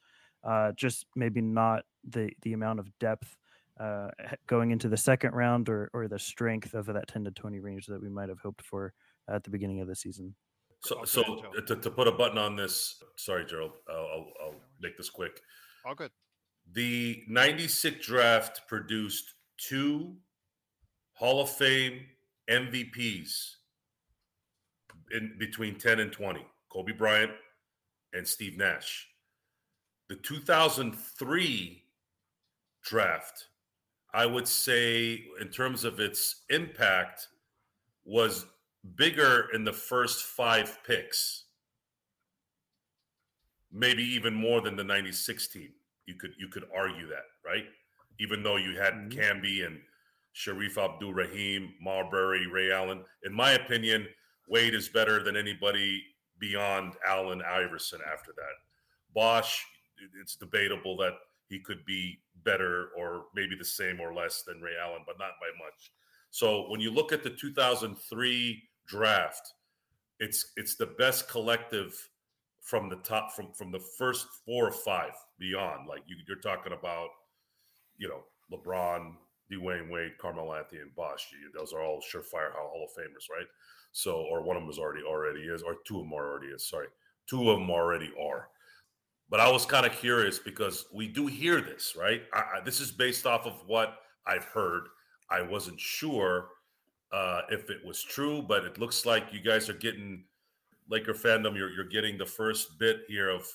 uh, just maybe not the, the amount of depth uh, going into the second round or, or the strength of that ten to twenty range that we might have hoped for at the beginning of the season. So, so to, to put a button on this, sorry, Gerald, I'll, I'll make this quick. All good. The ninety-six draft produced two Hall of Fame M V Ps in between ten and twenty, Kobe Bryant and Steve Nash. The two thousand three draft, I would say, in terms of its impact, was bigger in the first five picks, maybe even more than the ninety-six team. You could you could argue that, right? Even though you had mm-hmm. Camby and Sharif Abdul-Rahim, Marbury, Ray Allen. In my opinion, Wade is better than anybody beyond Allen Iverson after that. Bosh, it's debatable that he could be better or maybe the same or less than Ray Allen, but not by much. So when you look at the two thousand three draft, it's it's the best collective from the top, from, from the first four or five beyond. Like you, you're talking about, you know, LeBron, Dwayne Wade, Carmelo Anthony, and Bosh. Those are all surefire Hall of Famers, right? So, or one of them is already already is, or two of them already is. Sorry, two of them already are. But I was kind of curious because we do hear this, right? I, I, this is based off of what I've heard. I wasn't sure uh, if it was true, but it looks like you guys are getting Laker fandom. You're you're getting the first bit here of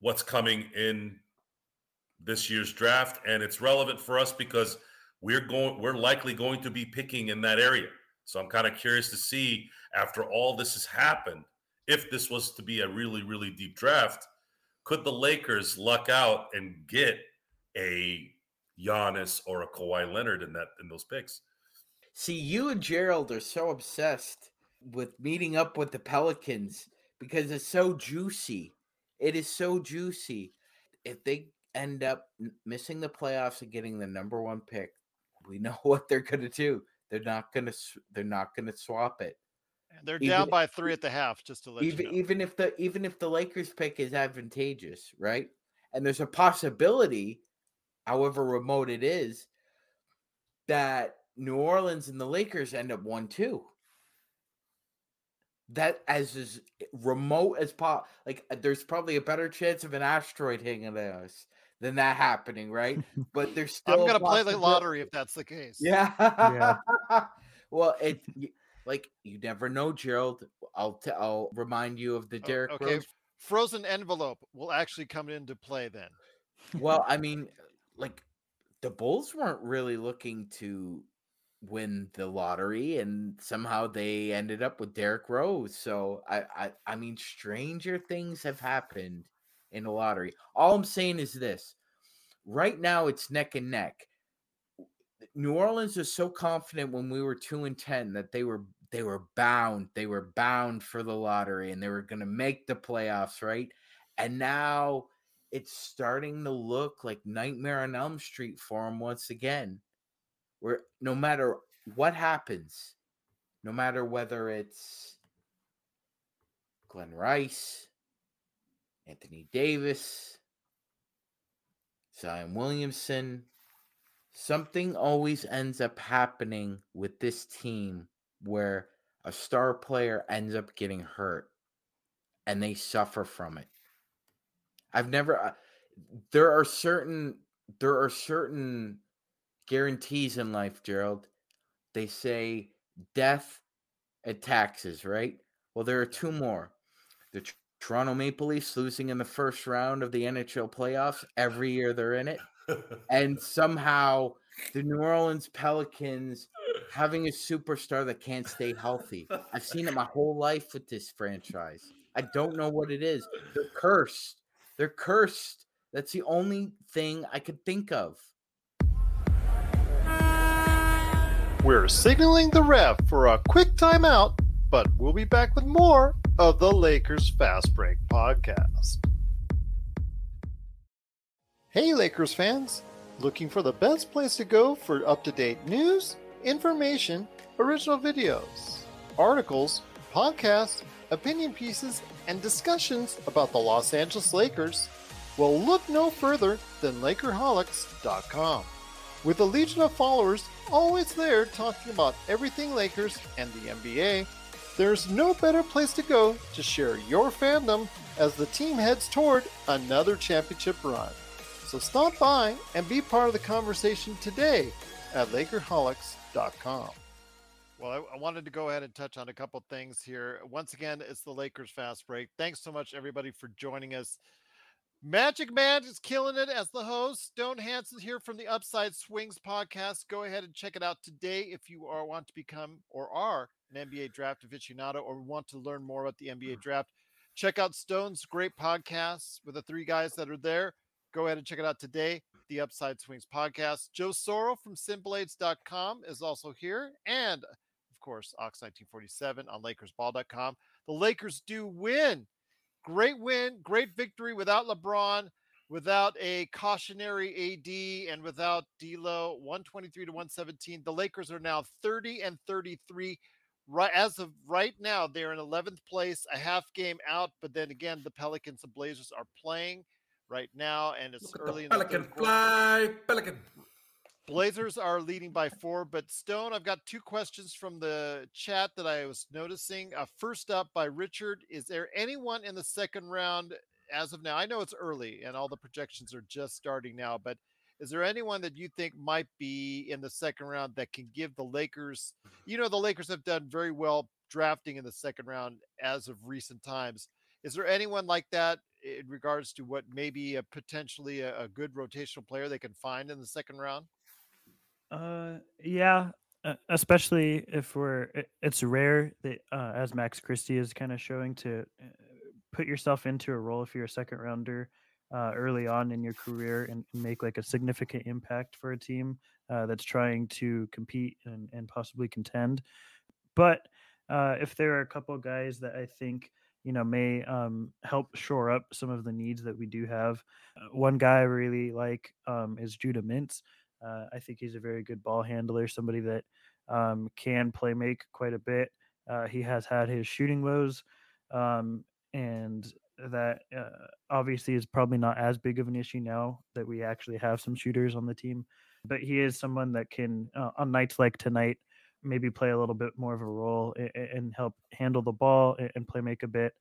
what's coming in this year's draft, and it's relevant for us because we're going. We're likely going to be picking in that area. So I'm kind of curious to see, after all this has happened, if this was to be a really, really deep draft, could the Lakers luck out and get a Giannis or a Kawhi Leonard in that in those picks? See, you and Gerald are so obsessed with meeting up with the Pelicans because it's so juicy. It is so juicy. If they end up missing the playoffs and getting the number one pick, we know what they're going to do. They're not going to. They're not going to swap it. They're even, down by three at the half. Just to let even, you know. Even if the even if the Lakers pick is advantageous, right? And there's a possibility, however remote it is, that New Orleans and the Lakers end up one two. That as is remote as pop. Like there's probably a better chance of an asteroid hitting us than that happening, right? But there's still. I'm gonna play the lottery if that's the case. Yeah. yeah. Well, it like you never know, Gerald. I'll t- I'll remind you of the Derrick oh, okay. Rose frozen envelope will actually come into play then. Well, I mean, like the Bulls weren't really looking to win the lottery, and somehow they ended up with Derrick Rose. So I, I, I mean, stranger things have happened in the lottery. All I'm saying is this: right now, it's neck and neck. New Orleans was so confident when we were two and ten that they were they were bound, they were bound for the lottery, and they were going to make the playoffs, right? And now it's starting to look like Nightmare on Elm Street for them once again. Where no matter what happens, no matter whether it's Glenn Rice, Anthony Davis, Zion Williamson, something always ends up happening with this team where a star player ends up getting hurt and they suffer from it. I've never, uh, there are certain, there are certain, guarantees in life, Gerald. They say death and taxes, right? Well, there are two more. The Tr- Toronto Maple Leafs losing in the first round of the N H L playoffs. Every year they're in it. And somehow the New Orleans Pelicans having a superstar that can't stay healthy. I've seen it my whole life with this franchise. I don't know what it is. They're cursed. They're cursed. That's the only thing I could think of. We're signaling the ref for a quick timeout but we'll be back with more of the Lakers Fast Break podcast. Hey Lakers fans, looking for the best place to go for up-to-date news, information, original videos, articles, podcasts, opinion pieces, and discussions about the Los Angeles Lakers? Well, look no further than Lakerholics dot com. With a legion of followers always there talking about everything Lakers and the N B A, there's no better place to go to share your fandom as the team heads toward another championship run. So stop by and be part of the conversation today at Lakerholics dot com. Well, I, I wanted to go ahead and touch on a couple things here. Once again, it's the Lakers Fast Break. Thanks so much, everybody, for joining us. Magic Man is killing it as the host. Stone Hansen here from the Upside Swings podcast. Go ahead and check it out today if you are want to become or are an N B A draft aficionado or want to learn more about the N B A draft. Check out Stone's great podcasts with the three guys that are there. Go ahead and check it out today, the Upside Swings podcast. Joe Soro from Simblades dot com is also here. And, of course, Ox nineteen forty-seven on Lakers ball dot com. The Lakers do win. Great win, great victory without LeBron, without a cautionary A D, and without D'Lo, one twenty-three to one seventeen. The Lakers are now thirty and thirty-three. Right as of right now, they're in eleventh place, a half game out. But then again, the Pelicans and Blazers are playing right now, and it's Look early. The in Pelican the fly, Pelican. Blazers are leading by four. But Stone, I've got two questions from the chat that I was noticing. Uh, first up by Richard, is there anyone in the second round as of now? I know it's early and all the projections are just starting now, but is there anyone that you think might be in the second round that can give the Lakers, you know, the Lakers have done very well drafting in the second round as of recent times. Is there anyone like that in regards to what maybe a potentially a, a good rotational player they can find in the second round? Uh, yeah, especially if we're, it's rare that, uh, as Max Christie is kind of showing, to put yourself into a role if you're a second rounder uh, early on in your career and make like a significant impact for a team uh, that's trying to compete and, and possibly contend. But uh, if there are a couple of guys that I think, you know, may um, help shore up some of the needs that we do have. Uh, one guy I really like um, is Judah Mintz. Uh, I think he's a very good ball handler, somebody that um, can play make quite a bit. Uh, he has had his shooting woes, um, and that uh, obviously is probably not as big of an issue now that we actually have some shooters on the team. But he is someone that can, uh, on nights like tonight, maybe play a little bit more of a role and, and help handle the ball and play make a bit.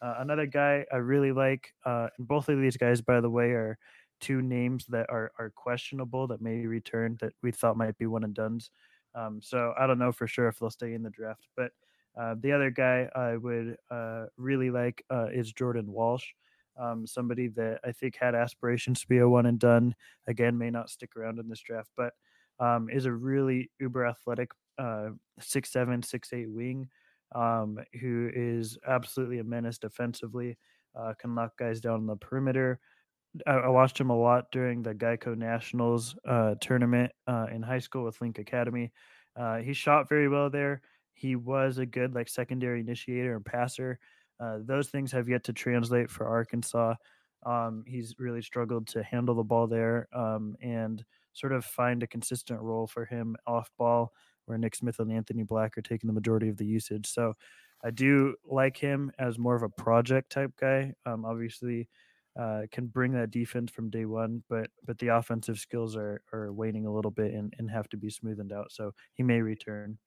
Uh, another guy I really like, uh, and both of these guys, by the way, are two names that are are questionable that may return that we thought might be one and dones. Um, so I don't know for sure if they'll stay in the draft, but uh, the other guy I would uh, really like uh, is Jordan Walsh, um, somebody that I think had aspirations to be a one and done. Again, may not stick around in this draft, but um, is a really uber athletic uh, six seven, six eight wing um, who is absolutely a menace defensively, uh, can lock guys down on the perimeter. I watched him a lot during the Geico Nationals uh, tournament uh, in high school with Link Academy. Uh, he shot very well there. He was a good like secondary initiator and passer. Uh, those things have yet to translate for Arkansas. Um, he's really struggled to handle the ball there um, and sort of find a consistent role for him off ball where Nick Smith and Anthony Black are taking the majority of the usage. So I do like him as more of a project type guy. Um, obviously, Uh, can bring that defense from day one, but but the offensive skills are are waning a little bit and, and have to be smoothened out. So he may return.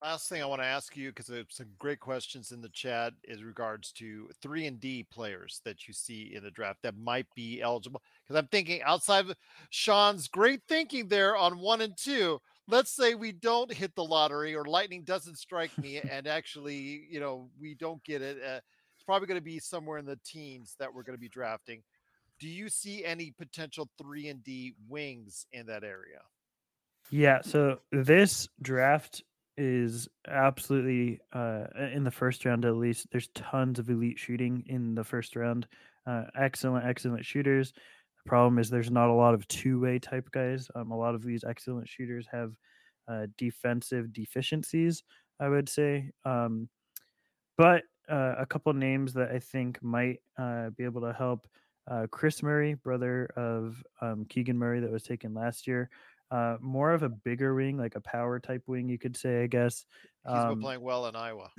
Last thing I want to ask you, because there's some great questions in the chat, is regards to three and D players that you see in the draft that might be eligible. Because I'm thinking outside of Sean's great thinking there on one and two. Let's say we don't hit the lottery or lightning doesn't strike me, and actually, you know, we don't get it. Uh, probably going to be somewhere in the teens that we're going to be drafting. Do you see any potential three and D wings in that area? Yeah, so this draft is absolutely uh, in the first round at least. There's tons of elite shooting in the first round. Uh, excellent, excellent shooters. The problem is there's not a lot of two-way type guys. Um, a lot of these excellent shooters have uh, defensive deficiencies, I would say. Um, but uh, a couple names that I think might uh, be able to help. Uh, Chris Murray, brother of um, Keegan Murray that was taken last year. Uh, more of a bigger wing, like a power type wing, you could say, I guess. Um, he's been playing well in Iowa.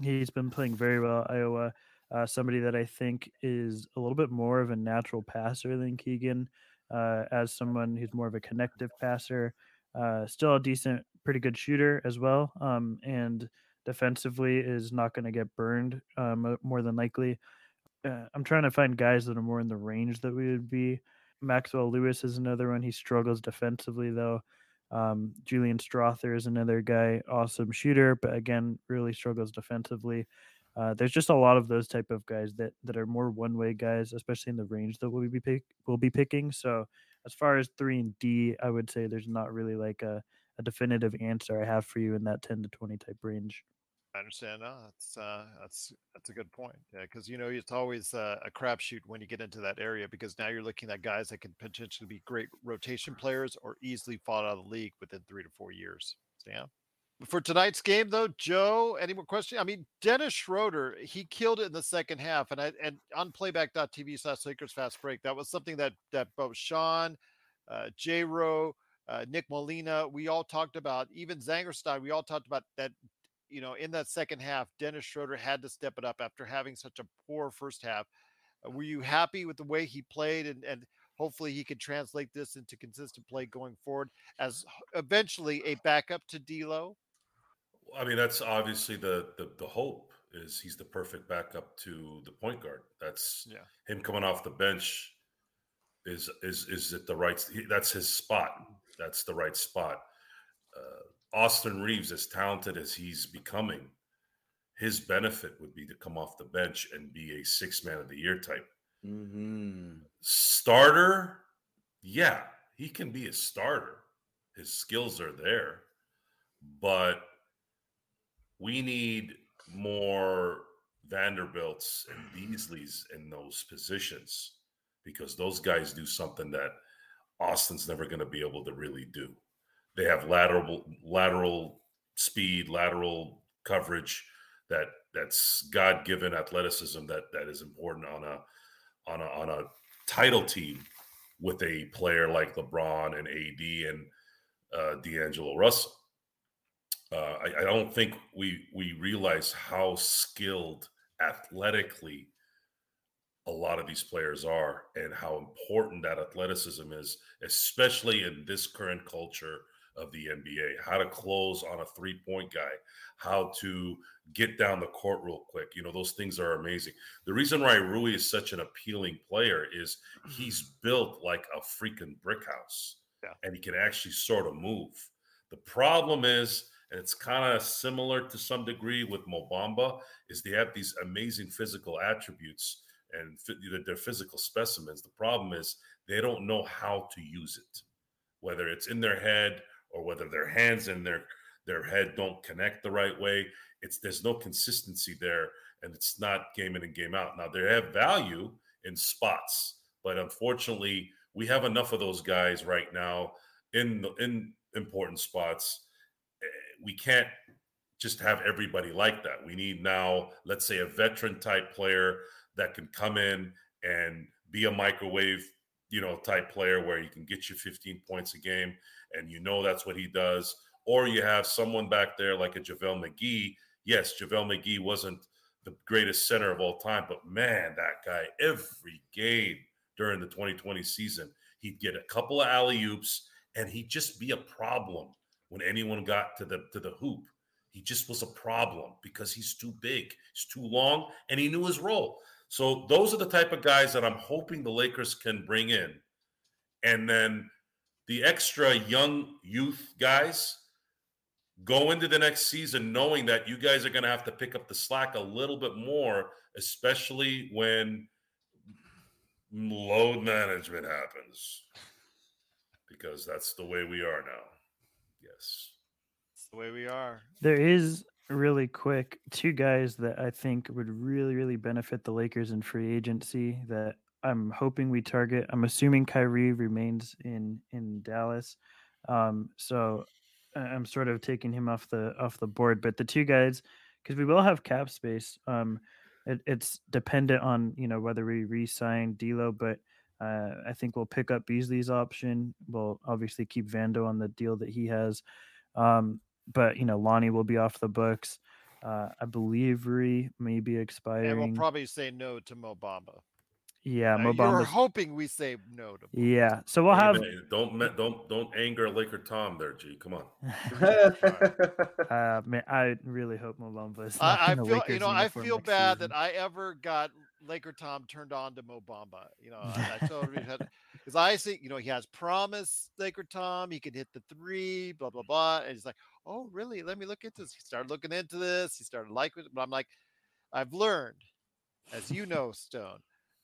He's been playing very well in Iowa. Uh, somebody that I think is a little bit more of a natural passer than Keegan, uh, as someone who's more of a connective passer. Uh, still a decent, pretty good shooter as well. Um, and defensively is not going to get burned um, more than likely. Uh, I'm trying to find guys that are more in the range that we would be. Maxwell Lewis is another one. He struggles defensively, though. Um, Julian Strother is another guy, awesome shooter, but again, really struggles defensively. Uh, there's just a lot of those type of guys that, that are more one-way guys, especially in the range that we'll be pick, we'll be picking. So as far as three and D, I would say there's not really like a, a definitive answer I have for you in that ten to twenty type range. I understand. No, that's uh, that's that's a good point. Yeah, because you know it's always uh, a crapshoot when you get into that area, because now you're looking at guys that can potentially be great rotation players or easily fall out of the league within three to four years. So, yeah. For tonight's game, though, Joe, any more questions? I mean, Dennis Schroeder, he killed it in the second half, and I and on playback dot t v slash Lakers Fast Break, that was something that that both Sean, uh, J. Rowe, uh, Nick Molina, we all talked about. Even Zangerstein, we all talked about that. You know, in that second half, Dennis Schroeder had to step it up after having such a poor first half. Were you happy with the way he played? And, and hopefully he could translate this into consistent play going forward as eventually a backup to D'Lo? I mean, that's obviously the, the, the hope is he's the perfect backup to the point guard. That's yeah. Him coming off the bench is, is, is it the right, that's his spot. That's the right spot. Uh, Austin Reeves, as talented as he's becoming, his benefit would be to come off the bench and be a six man of the year type. Mm-hmm. Starter, yeah, he can be a starter. His skills are there, but we need more Vanderbilts and Beasleys in those positions, because those guys do something that Austin's never going to be able to really do. They have lateral lateral speed, lateral coverage that that's God-given athleticism that that is important on a on a on a title team with a player like LeBron and A D and uh, D'Angelo Russell. Uh, I, I don't think we we realize how skilled athletically a lot of these players are, and how important that athleticism is, especially in this current culture of the N B A, how to close on a three-point guy, how to get down the court real quick. You know, those things are amazing. The reason why Rui is such an appealing player is he's built like a freaking brick house, yeah. And he can actually sort of move. The problem is, and it's kind of similar to some degree with Mo Bamba, is they have these amazing physical attributes and they're physical specimens. The problem is they don't know how to use it, whether it's in their head or whether their hands and their their head don't connect the right way. It's there's no consistency there, and it's not game in and game out. Now, they have value in spots, but unfortunately, we have enough of those guys right now in in important spots. We can't just have everybody like that. We need now, let's say, a veteran-type player that can come in and be a microwave, you know, type player where he can get you fifteen points a game, and you know that's what he does. Or you have someone back there like a JaVale McGee. Yes, JaVale McGee wasn't the greatest center of all time, but man, that guy, every game during the twenty twenty season, he'd get a couple of alley-oops, and he'd just be a problem when anyone got to the to the hoop. He just was a problem because he's too big, he's too long, and he knew his role. So those are the type of guys that I'm hoping the Lakers can bring in. And then the extra young youth guys go into the next season knowing that you guys are going to have to pick up the slack a little bit more, especially when load management happens, because that's the way we are now. Yes. That's the way we are. There is... Really quick, two guys that I think would really, really benefit the Lakers in free agency that I'm hoping we target. I'm assuming Kyrie remains in in Dallas, um, so I'm sort of taking him off the off the board. But the two guys because we will have cap space. Um, it, it's dependent on, you know, whether we re-sign D'Lo, but uh, I think we'll pick up Beasley's option. We'll obviously keep Vando on the deal that he has. Um, but, you know, Lonnie will be off the books. Uh, I believe Rui may be expiring. And we'll probably say no to Mo Bamba. Yeah, Mo Bamba. We're hoping we say no to Mo. Yeah, so we'll have. Hey, don't don't don't anger Laker Tom there, G. Come on. uh, man, I really hope Mo Bamba is. Not I, I feel Lakers you know I feel bad season. that I ever got Laker Tom turned on to Mo Bamba. You know, I, I told him because I see you know he has promise Laker Tom. He can hit the three. Blah blah blah. And he's like, oh really? Let me look into this. He started looking into this. He started liking it. But I'm like, I've learned, as you know, Stone.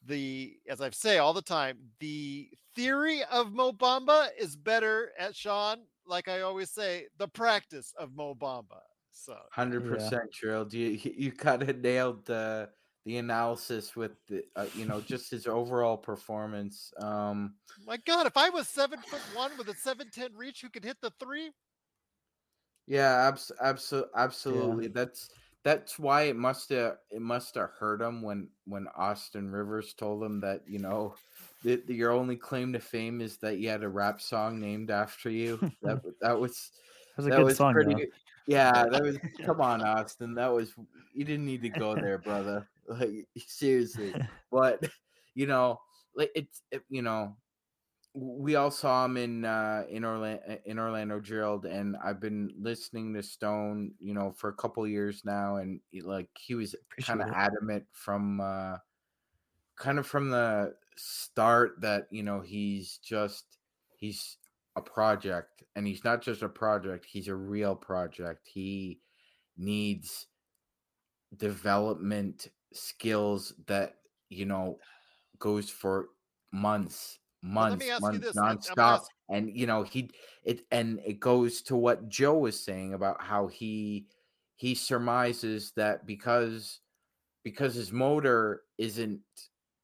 The as I say all the time, the theory of Mo Bamba is better at Sean. Like I always say, the practice of Mo Bamba. So one hundred percent yeah. Gerald, you you kind of nailed the the analysis with the uh, you know just his overall performance. Um, My God, if I was seven foot one with a seven ten reach, who could hit the three? Yeah, abs- abso- absolutely. Yeah. That's. That's why it must have it must have hurt him when, when Austin Rivers told him that you know that your only claim to fame is that you had a rap song named after you. That that was that was, a that good was song, pretty. Though. Yeah, that was. Come on, Austin. That was. You didn't need to go there, brother. Like seriously. But you know, like it's it, you know. We all saw him in uh, in Orlando, in Orlando, Gerald, and I've been listening to Stone, you know, for a couple of years now, and he, like he was kind of adamant from, uh, kind of from the start that you know he's just he's a project, and he's not just a project; he's a real project. He needs development skills that you know goes for months. Months, well, months, nonstop, ask- and you know he it and it goes to what Joe was saying about how he he surmises that because because his motor isn't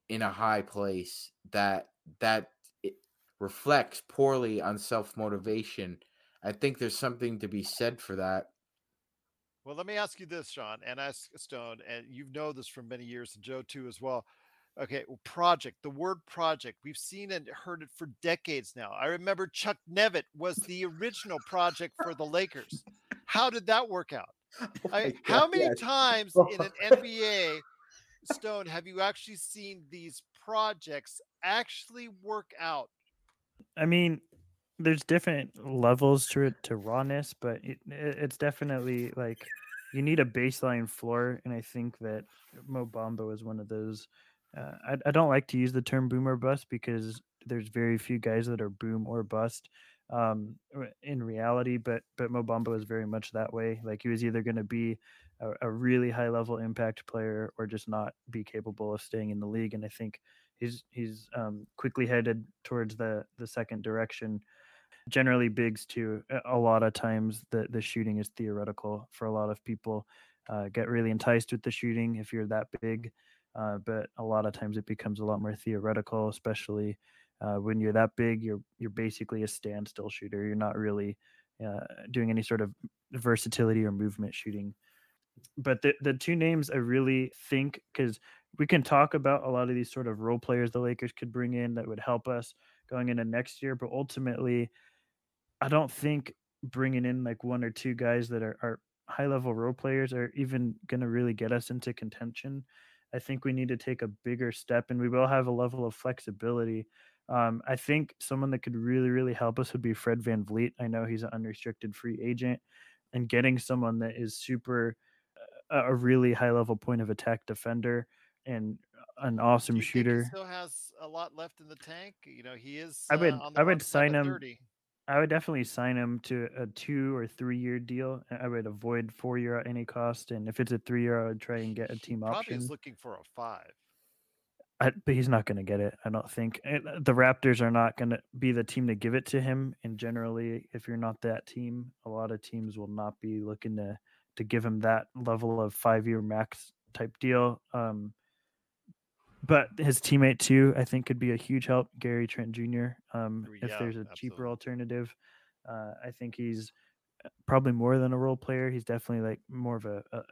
in a high place that that it reflects poorly on self-motivation. I think there's something to be said for that. Well, let me ask you this, Sean, and ask Stone, and you know this from many years, and Joe too as well. Okay, well, project, the word project, we've seen and heard it for decades now. I remember Chuck Nevitt was the original project for the Lakers. How did that work out? Oh I, God, how many yes. times in an N B A, Stone, have you actually seen these projects actually work out? I mean, there's different levels to it, to rawness, but it, it, it's definitely like you need a baseline floor, and I think that Mo Bamba is one of those. Uh, I, I don't like to use the term boom or bust because there's very few guys that are boom or bust um, in reality, but but Mo Bamba is very much that way. Like he was either going to be a, a really high-level impact player or just not be capable of staying in the league, and I think he's he's um, quickly headed towards the, the second direction. Generally, bigs, too, a lot of times the, the shooting is theoretical for a lot of people. Uh, get really enticed with the shooting if you're that big. Uh, but a lot of times it becomes a lot more theoretical, especially uh, when you're that big. You're you're basically a standstill shooter. You're not really uh, doing any sort of versatility or movement shooting. But the the two names I really think, because we can talk about a lot of these sort of role players the Lakers could bring in that would help us going into next year. But ultimately, I don't think bringing in like one or two guys that are, are high level role players are even going to really get us into contention. I think we need to take a bigger step, and we will have a level of flexibility. Um, I think someone that could really, really help us would be Fred VanVleet. I know he's an unrestricted free agent, and getting someone that is super uh, a really high-level point-of-attack defender and an awesome Do you shooter. Think he still has a lot left in the tank. You know, he is. I would. Uh, on the I would sign him. thirty I would definitely sign him to a two or three year deal. I would avoid four year at any cost, and if it's a three year, I would try and get a team option. Probably is looking for a five, I, but he's not going to get it. I don't think the Raptors are not going to be the team to give it to him. And generally, if you're not that team, a lot of teams will not be looking to to give him that level of five year max type deal. Um, But his teammate, too, I think could be a huge help, Gary Trent Junior Um, yeah, if there's a absolutely. cheaper alternative. Uh, I think he's probably more than a role player. He's definitely like more of a, a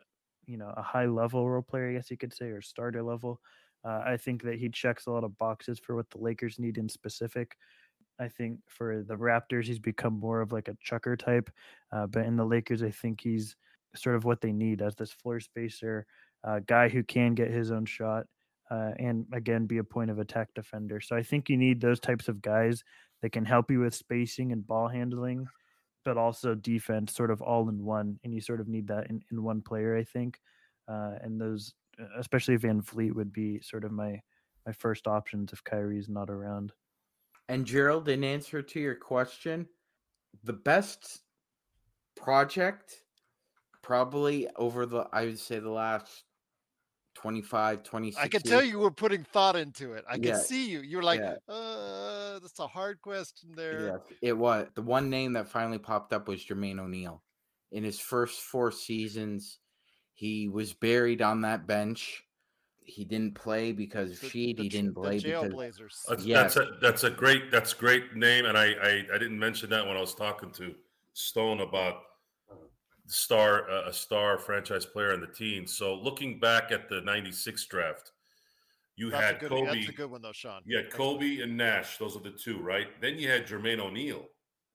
you know, a high level role player, I guess you could say, or starter level. Uh, I think that he checks a lot of boxes for what the Lakers need in specific. I think for the Raptors, he's become more of like a chucker type. Uh, but in the Lakers, I think he's sort of what they need as this floor spacer, uh, guy who can get his own shot uh, and, again, be a point of attack defender. So I think you need those types of guys that can help you with spacing and ball handling, but also defense sort of all in one. And you sort of need that in, in one player, I think. Uh, and those, especially Van Vliet, would be sort of my, my first options if Kyrie's not around. And Gerald, in answer to your question, the best project probably over the, I would say, the last twenty-five, twenty-six I can years. Tell you were putting thought into it. I yeah. can see you. You're like, yeah. uh, that's a hard question there. Yeah, it was. The one name that finally popped up was Jermaine O'Neal. In his first four seasons, he was buried on that bench. He didn't play because of the, Sheed. The, he didn't play because that's, yeah. that's a that's a great that's great name, and I, I I didn't mention that when I was talking to Stone about star uh, a star franchise player in the teens. So looking back at the ninety-six draft, you that's had a good, Kobe. That's a good one though, Sean. Yeah, Kobe and Nash. Those are the two, right? Then you had Jermaine O'Neal,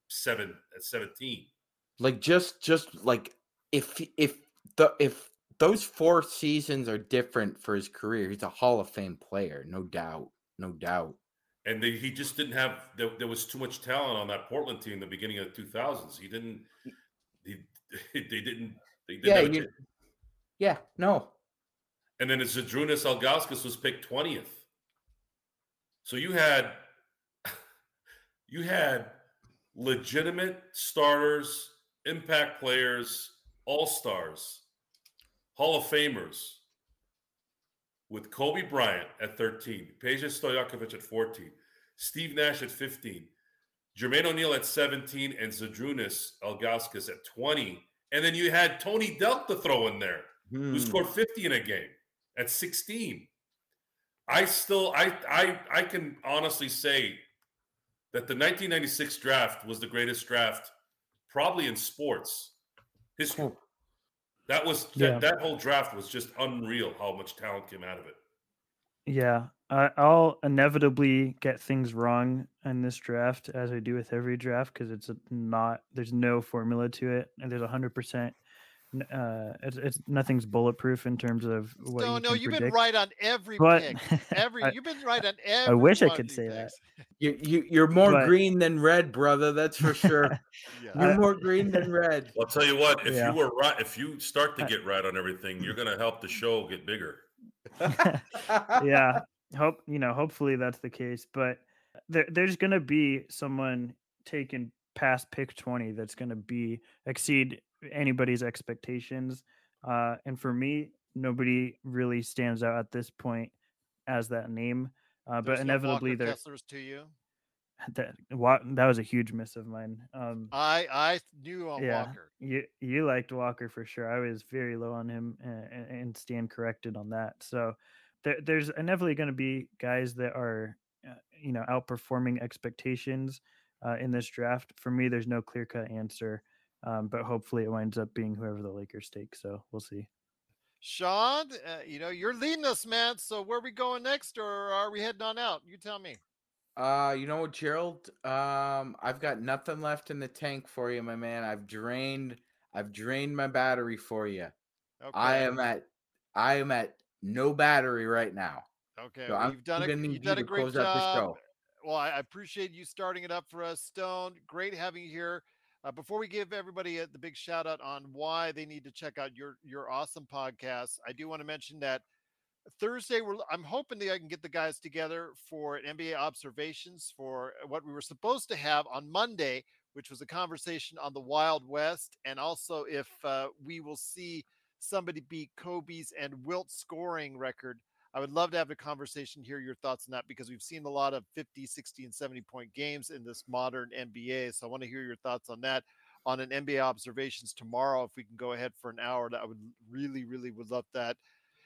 seven at seventeen. Like just just like if if the if. Those four seasons are different for his career. He's a Hall of Fame player, no doubt, no doubt. And the, he just didn't have there, – there was too much talent on that Portland team in the beginning of the two thousands. He didn't – they didn't – they didn't yeah, have you, yeah, no. And then Zydrunas Ilgauskas was picked twentieth. So you had – you had legitimate starters, impact players, all-stars, Hall of Famers with Kobe Bryant at thirteen, Peja Stojakovic at fourteen, Steve Nash at fifteen, Jermaine O'Neal at seventeen, and Zydrunas Ilgauskas at twenty. And then you had Tony Delk to throw in there, hmm. who scored fifty in a game at sixteen. I still, I, I, I can honestly say that the nineteen ninety-six draft was the greatest draft probably in sports history. Oh. That was that, yeah. that whole draft was just unreal how much talent came out of it. Yeah, I, I'll inevitably get things wrong in this draft, as I do with every draft, because it's not there's no formula to it, and there's a hundred percent. Uh, it's, it's nothing's bulletproof in terms of what. No, you no, can you've predict. Been right on every but, pick. Every I, you've been right on every. I wish I could say picks. That. You you you're more but, green than red, brother. That's for sure. yeah. You're more green than red. I'll tell you what. If yeah. you were right, if you start to get right on everything, you're gonna help the show get bigger. yeah. Hope you know. Hopefully that's the case, but there, there's gonna be someone taken past pick twenty that's gonna be exceed anybody's expectations, uh and for me nobody really stands out at this point as that name, uh There's but inevitably no there to you that what that was a huge miss of mine. um i i knew on yeah, Walker you you liked Walker for sure. I was very low on him and, and stand corrected on that. So there, there's inevitably going to be guys that are uh, you know outperforming expectations uh in this draft. For me there's no clear-cut answer. Um, but hopefully it winds up being whoever the Lakers take. So we'll see. Sean, uh, you know, you're leading us, man. So where are we going next, or are we heading on out? You tell me. Uh, you know what, Gerald? Um, I've got nothing left in the tank for you, my man. I've drained, I've drained my battery for you. Okay. I am at, I am at no battery right now. Okay. So you've done a, you've done a great job. Well, I appreciate you starting it up for us, Stone. Great having you here. Uh, before we give everybody a, the big shout out on why they need to check out your your awesome podcast, I do want to mention that Thursday, we're, I'm hoping that I can get the guys together for N B A observations for what we were supposed to have on Monday, which was a conversation on the Wild West, and also if uh, we will see somebody beat Kobe's and Wilt's scoring record. I would love to have a conversation, hear your thoughts on that, because we've seen a lot of fifty, sixty, and seventy point games in this modern N B A. So I want to hear your thoughts on that on an N B A observations tomorrow. If we can go ahead for an hour, I would really, really would love that.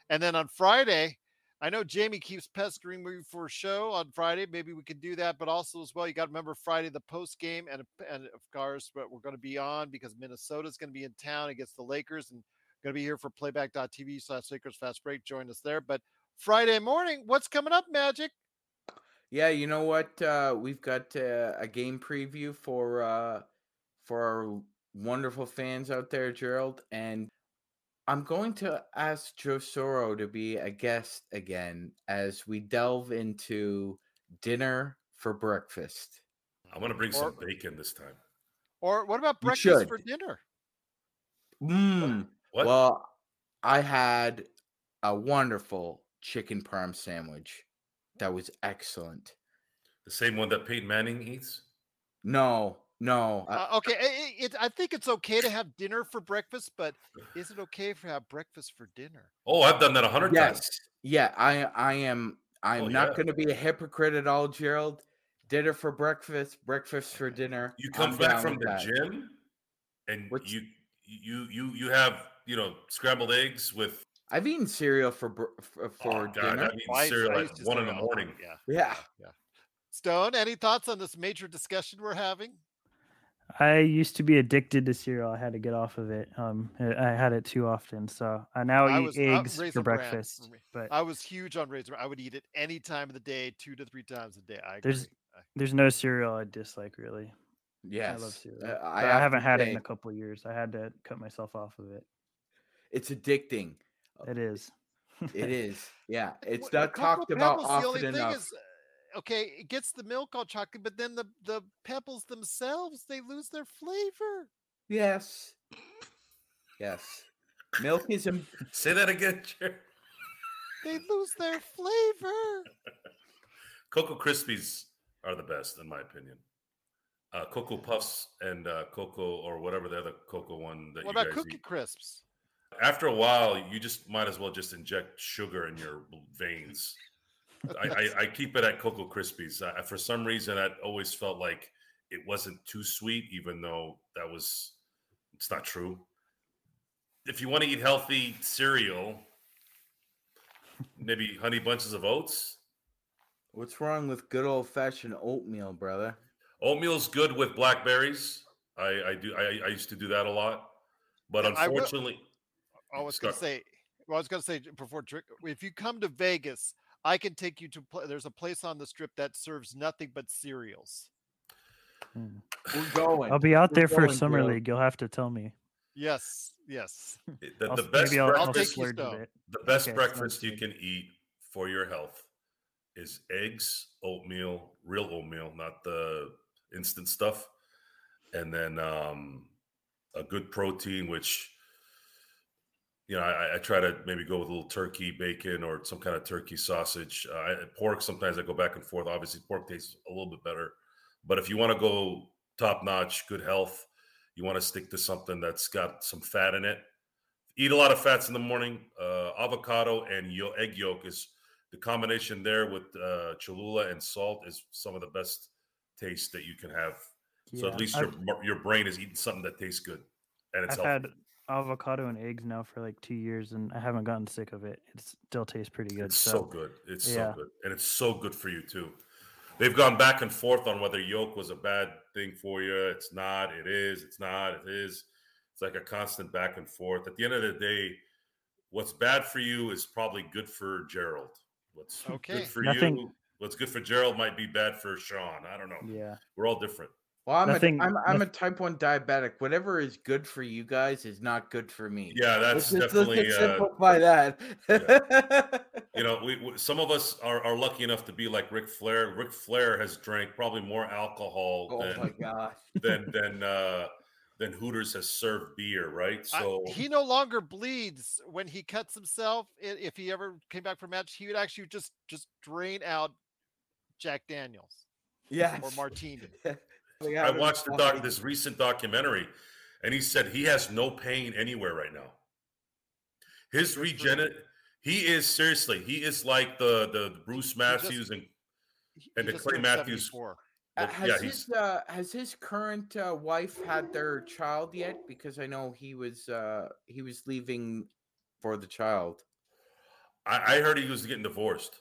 And then on Friday, I know Jamie keeps pestering me for a show on Friday. Maybe we could do that, but also as well, you got to remember Friday, the post game and, and of course, what we're going to be on because Minnesota's going to be in town against the Lakers. And Going to be here for playback.tv slash Lakers Fast Break. Join us there. But Friday morning, what's coming up, Magic? Yeah, you know what? Uh, we've got uh, a game preview for uh, for our wonderful fans out there, Gerald. And I'm going to ask Joe Soro to be a guest again as we delve into dinner for breakfast. I want to bring or, some bacon this time. Or what about breakfast for dinner? Mm, what? Well, I had a wonderful chicken parm sandwich. That was excellent. The same one that Peyton Manning eats? No, no. Uh, okay, it, it, I think it's okay to have dinner for breakfast, but is it okay to have breakfast for dinner? Oh, I've done that a hundred yes. times. Yeah, I, I am. I'm oh, not yeah. going to be a hypocrite at all, Gerald. Dinner for breakfast, breakfast for dinner. You come I'm back from the that. gym, and What's, you you you you have you know scrambled eggs with. I've eaten cereal for for oh, God, dinner. I've eaten cereal at like one in the morning. Yeah. yeah, yeah. Stone, any thoughts on this major discussion we're having? I used to be addicted to cereal. I had to get off of it. Um, I had it too often, so I now I eat was, eggs uh, for breakfast. For but I was huge on Raisin Bran. I would eat it any time of the day, two to three times a day. I agree. There's there's no cereal I dislike really. Yes, I love cereal. Uh, I, have I haven't had say, it in a couple of years. I had to cut myself off of it. It's addicting. It is. it is. Yeah, it's not talked about often enough. Is, okay, it gets the milk all chocolate, but then the, the pebbles themselves, they lose their flavor. Yes. Yes. Milk is... Im- Say that again, Jerry. They lose their flavor. Cocoa Krispies are the best, in my opinion. Uh, Cocoa Puffs and uh, Cocoa, or whatever the other Cocoa one that what you guys eat. What about Cookie Crisps? After a while, you just might as well just inject sugar in your veins. I, I, I keep it at Cocoa Krispies. I, for some reason, I always felt like it wasn't too sweet, even though that was it's not true. If you want to eat healthy cereal, maybe honey bunches of oats. What's wrong with good old-fashioned oatmeal, brother? Oatmeal's good with blackberries. I, I do. I, I used to do that a lot, but and unfortunately. I was going to say, well, I was going to say before, if you come to Vegas, I can take you to, pl- there's a place on the strip that serves nothing but cereals. Mm. We're going. I'll be out We're there for Summer League. You'll have to tell me. Yes, yes. The, the best I'll, breakfast, I'll the best okay, breakfast you can eat for your health is eggs, oatmeal, real oatmeal, not the instant stuff. And then um, a good protein, which... You know, I, I try to maybe go with a little turkey bacon or some kind of turkey sausage. Uh, I, pork, sometimes I go back and forth. Obviously, pork tastes a little bit better. But if you want to go top-notch, good health, you want to stick to something that's got some fat in it. Eat a lot of fats in the morning. Uh, avocado and yo- egg yolk is the combination there with uh, Cholula and salt is some of the best taste that you can have. Yeah, so at least I've, your your brain is eating something that tastes good and it's I've healthy. Had- avocado and eggs now for like two years and I haven't gotten sick of it. It still tastes pretty good. It's so, so good. It's yeah. so good. And it's so good for you too. They've gone back and forth on whether yolk was a bad thing for you. It's not, it is, it's not, it is. It's like a constant back and forth. At the end of the day, what's bad for you is probably good for Gerald. What's okay. good for Nothing. you, what's good for Gerald might be bad for Sean. I don't know. Yeah. We're all different. Well, I'm nothing, a, I'm, I'm a type one diabetic. Whatever is good for you guys is not good for me. Yeah, that's let's, definitely. Let's uh, simplify that. Yeah. You know, we, we some of us are, are lucky enough to be like Ric Flair. Ric Flair has drank probably more alcohol oh than, my God. than than uh, than Hooters has served beer, right? So I, he no longer bleeds when he cuts himself. If he ever came back from a match, he would actually just just drain out Jack Daniels, yes. or martini. I watched the doc, this recent documentary, and he said he has no pain anywhere right now. His regenerate, he is seriously, he is like the the Bruce Matthews just, and and the Clay Matthews. Uh, has yeah, his uh, has his current uh, wife had their child yet? Because I know he was uh, he was leaving for the child. I, I heard he was getting divorced.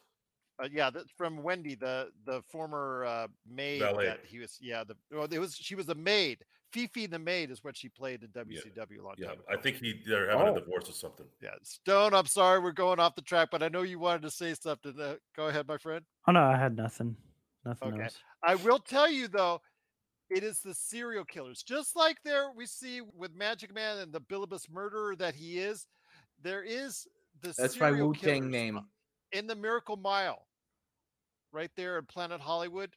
Uh, yeah, that's from Wendy, the the former uh, maid Ballet. that he was. Yeah, the well, it was she was a maid. Fifi the Maid is what she played in W C W yeah. a long yeah. time ago. I think he, they're having oh. a divorce or something. Yeah. Stone, I'm sorry we're going off the track, but I know you wanted to say something. Uh, go ahead, my friend. Oh, no, I had nothing. Nothing okay. else. I will tell you, though, it is the serial killers. Just like there we see with Magic Man and the Bilibus murderer that he is, there is the That's serial my Wu-Tang name. In the Miracle Mile, right there in Planet Hollywood.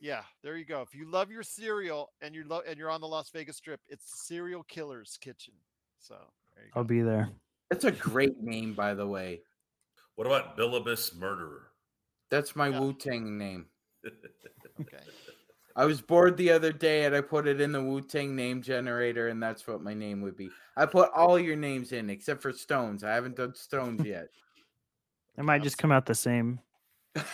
Yeah, there you go. If you love your cereal and you're lo- and you're on the Las Vegas Strip, it's Serial Killer's Kitchen. So there you go. I'll be there. That's a great name, by the way. What about Bilibus Murderer? That's my yeah. Wu-Tang name. Okay. I was bored the other day and I put it in the Wu-Tang name generator, and that's what my name would be. I put all your names in except for Stones. I haven't done Stones yet. It might just come out the same. Yeah,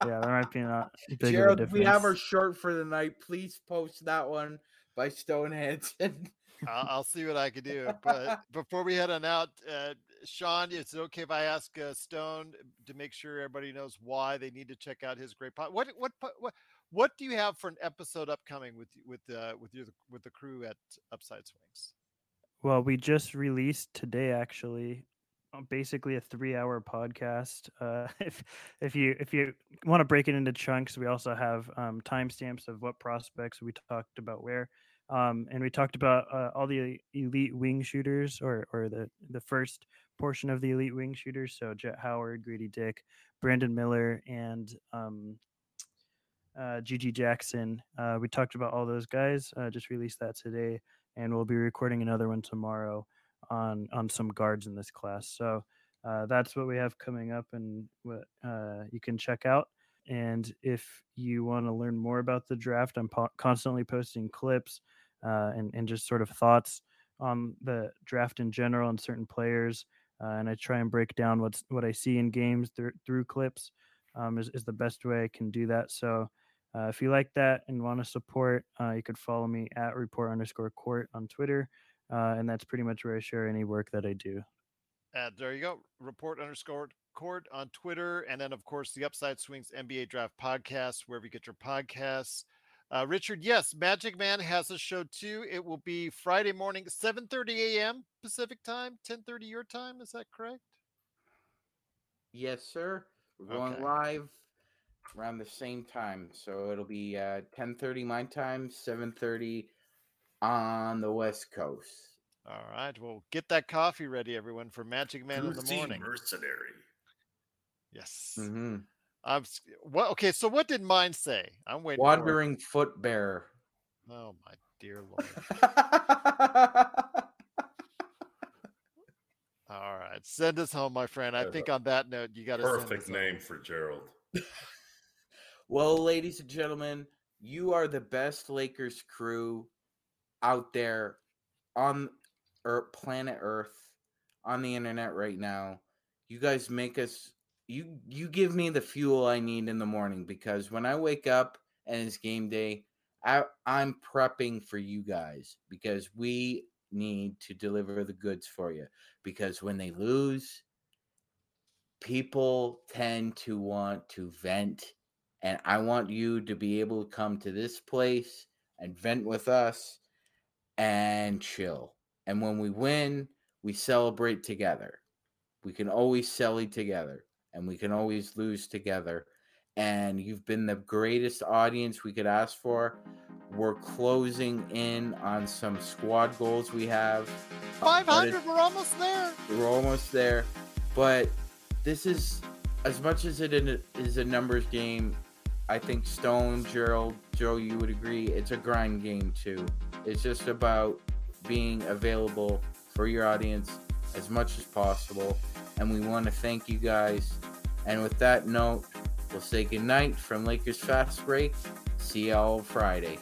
there might be not big Gerald, of a difference. We have our shirt for the night. Please post that one by Stone Hansen. I'll, I'll see what I can do. But before we head on out, uh, Sean, is it okay if I ask uh, Stone to make sure everybody knows why they need to check out his great pod? What what what what do you have for an episode upcoming with with uh, with your with the crew at Upside Swings? Well, we just released today, actually, basically a three-hour podcast. Uh, if if you if you want to break it into chunks, we also have um, timestamps of what prospects we talked about where, um, and we talked about uh, all the elite wing shooters, or or the the first portion of the elite wing shooters. So Jet Howard, Grady Dick, Brandon Miller, and um, uh, Gigi Jackson. Uh, we talked about all those guys. Uh, just released that today. And we'll be recording another one tomorrow on, on some guards in this class. So uh, that's what we have coming up and what uh, you can check out. And if you want to learn more about the draft, I'm po- constantly posting clips uh, and, and just sort of thoughts on the draft in general and certain players. Uh, and I try and break down what's what I see in games th- through clips um, is, is the best way I can do that. So Uh, if you like that and want to support, uh, you could follow me at report underscore court on Twitter. Uh, and that's pretty much where I share any work that I do. Uh, there you go. Report underscore court on Twitter. And then, of course, the Upside Swings N B A Draft Podcast, wherever you get your podcasts. Uh, Richard, yes, Magic Man has a show, too. It will be Friday morning, seven thirty a.m. Pacific time, ten thirty your time. Is that correct? Yes, sir. We're going okay. live. Around the same time, so it'll be uh ten thirty my time, seven thirty on the West Coast. All right, well, get that coffee ready, everyone, for Magic Man Who's in the morning. Mercenary. Yes. Mm-hmm. I'm well. Okay, so what did mine say? I'm waiting. Wandering foot bearer. Oh my dear Lord. All right, send us home, my friend. I uh, think on that note, you got a perfect send us name home. For Gerald. Well, ladies and gentlemen, you are the best Lakers crew out there on Earth, planet Earth, on the internet right now. You guys make us, you you give me the fuel I need in the morning, because when I wake up and it's game day, I, I'm prepping for you guys, because we need to deliver the goods for you. Because when they lose, people tend to want to vent. And I want you to be able to come to this place and vent with us and chill. And when we win, we celebrate together. We can always celebrate together, and we can always lose together. And you've been the greatest audience we could ask for. We're closing in on some squad goals we have. five hundred, we're almost there. We're almost there. But this is, as much as it is a numbers game, I think Stone, Gerald, Joe, you would agree, it's a grind game too. It's just about being available for your audience as much as possible. And we want to thank you guys. And with that note, we'll say goodnight from Lakers Fast Break. See y'all Friday.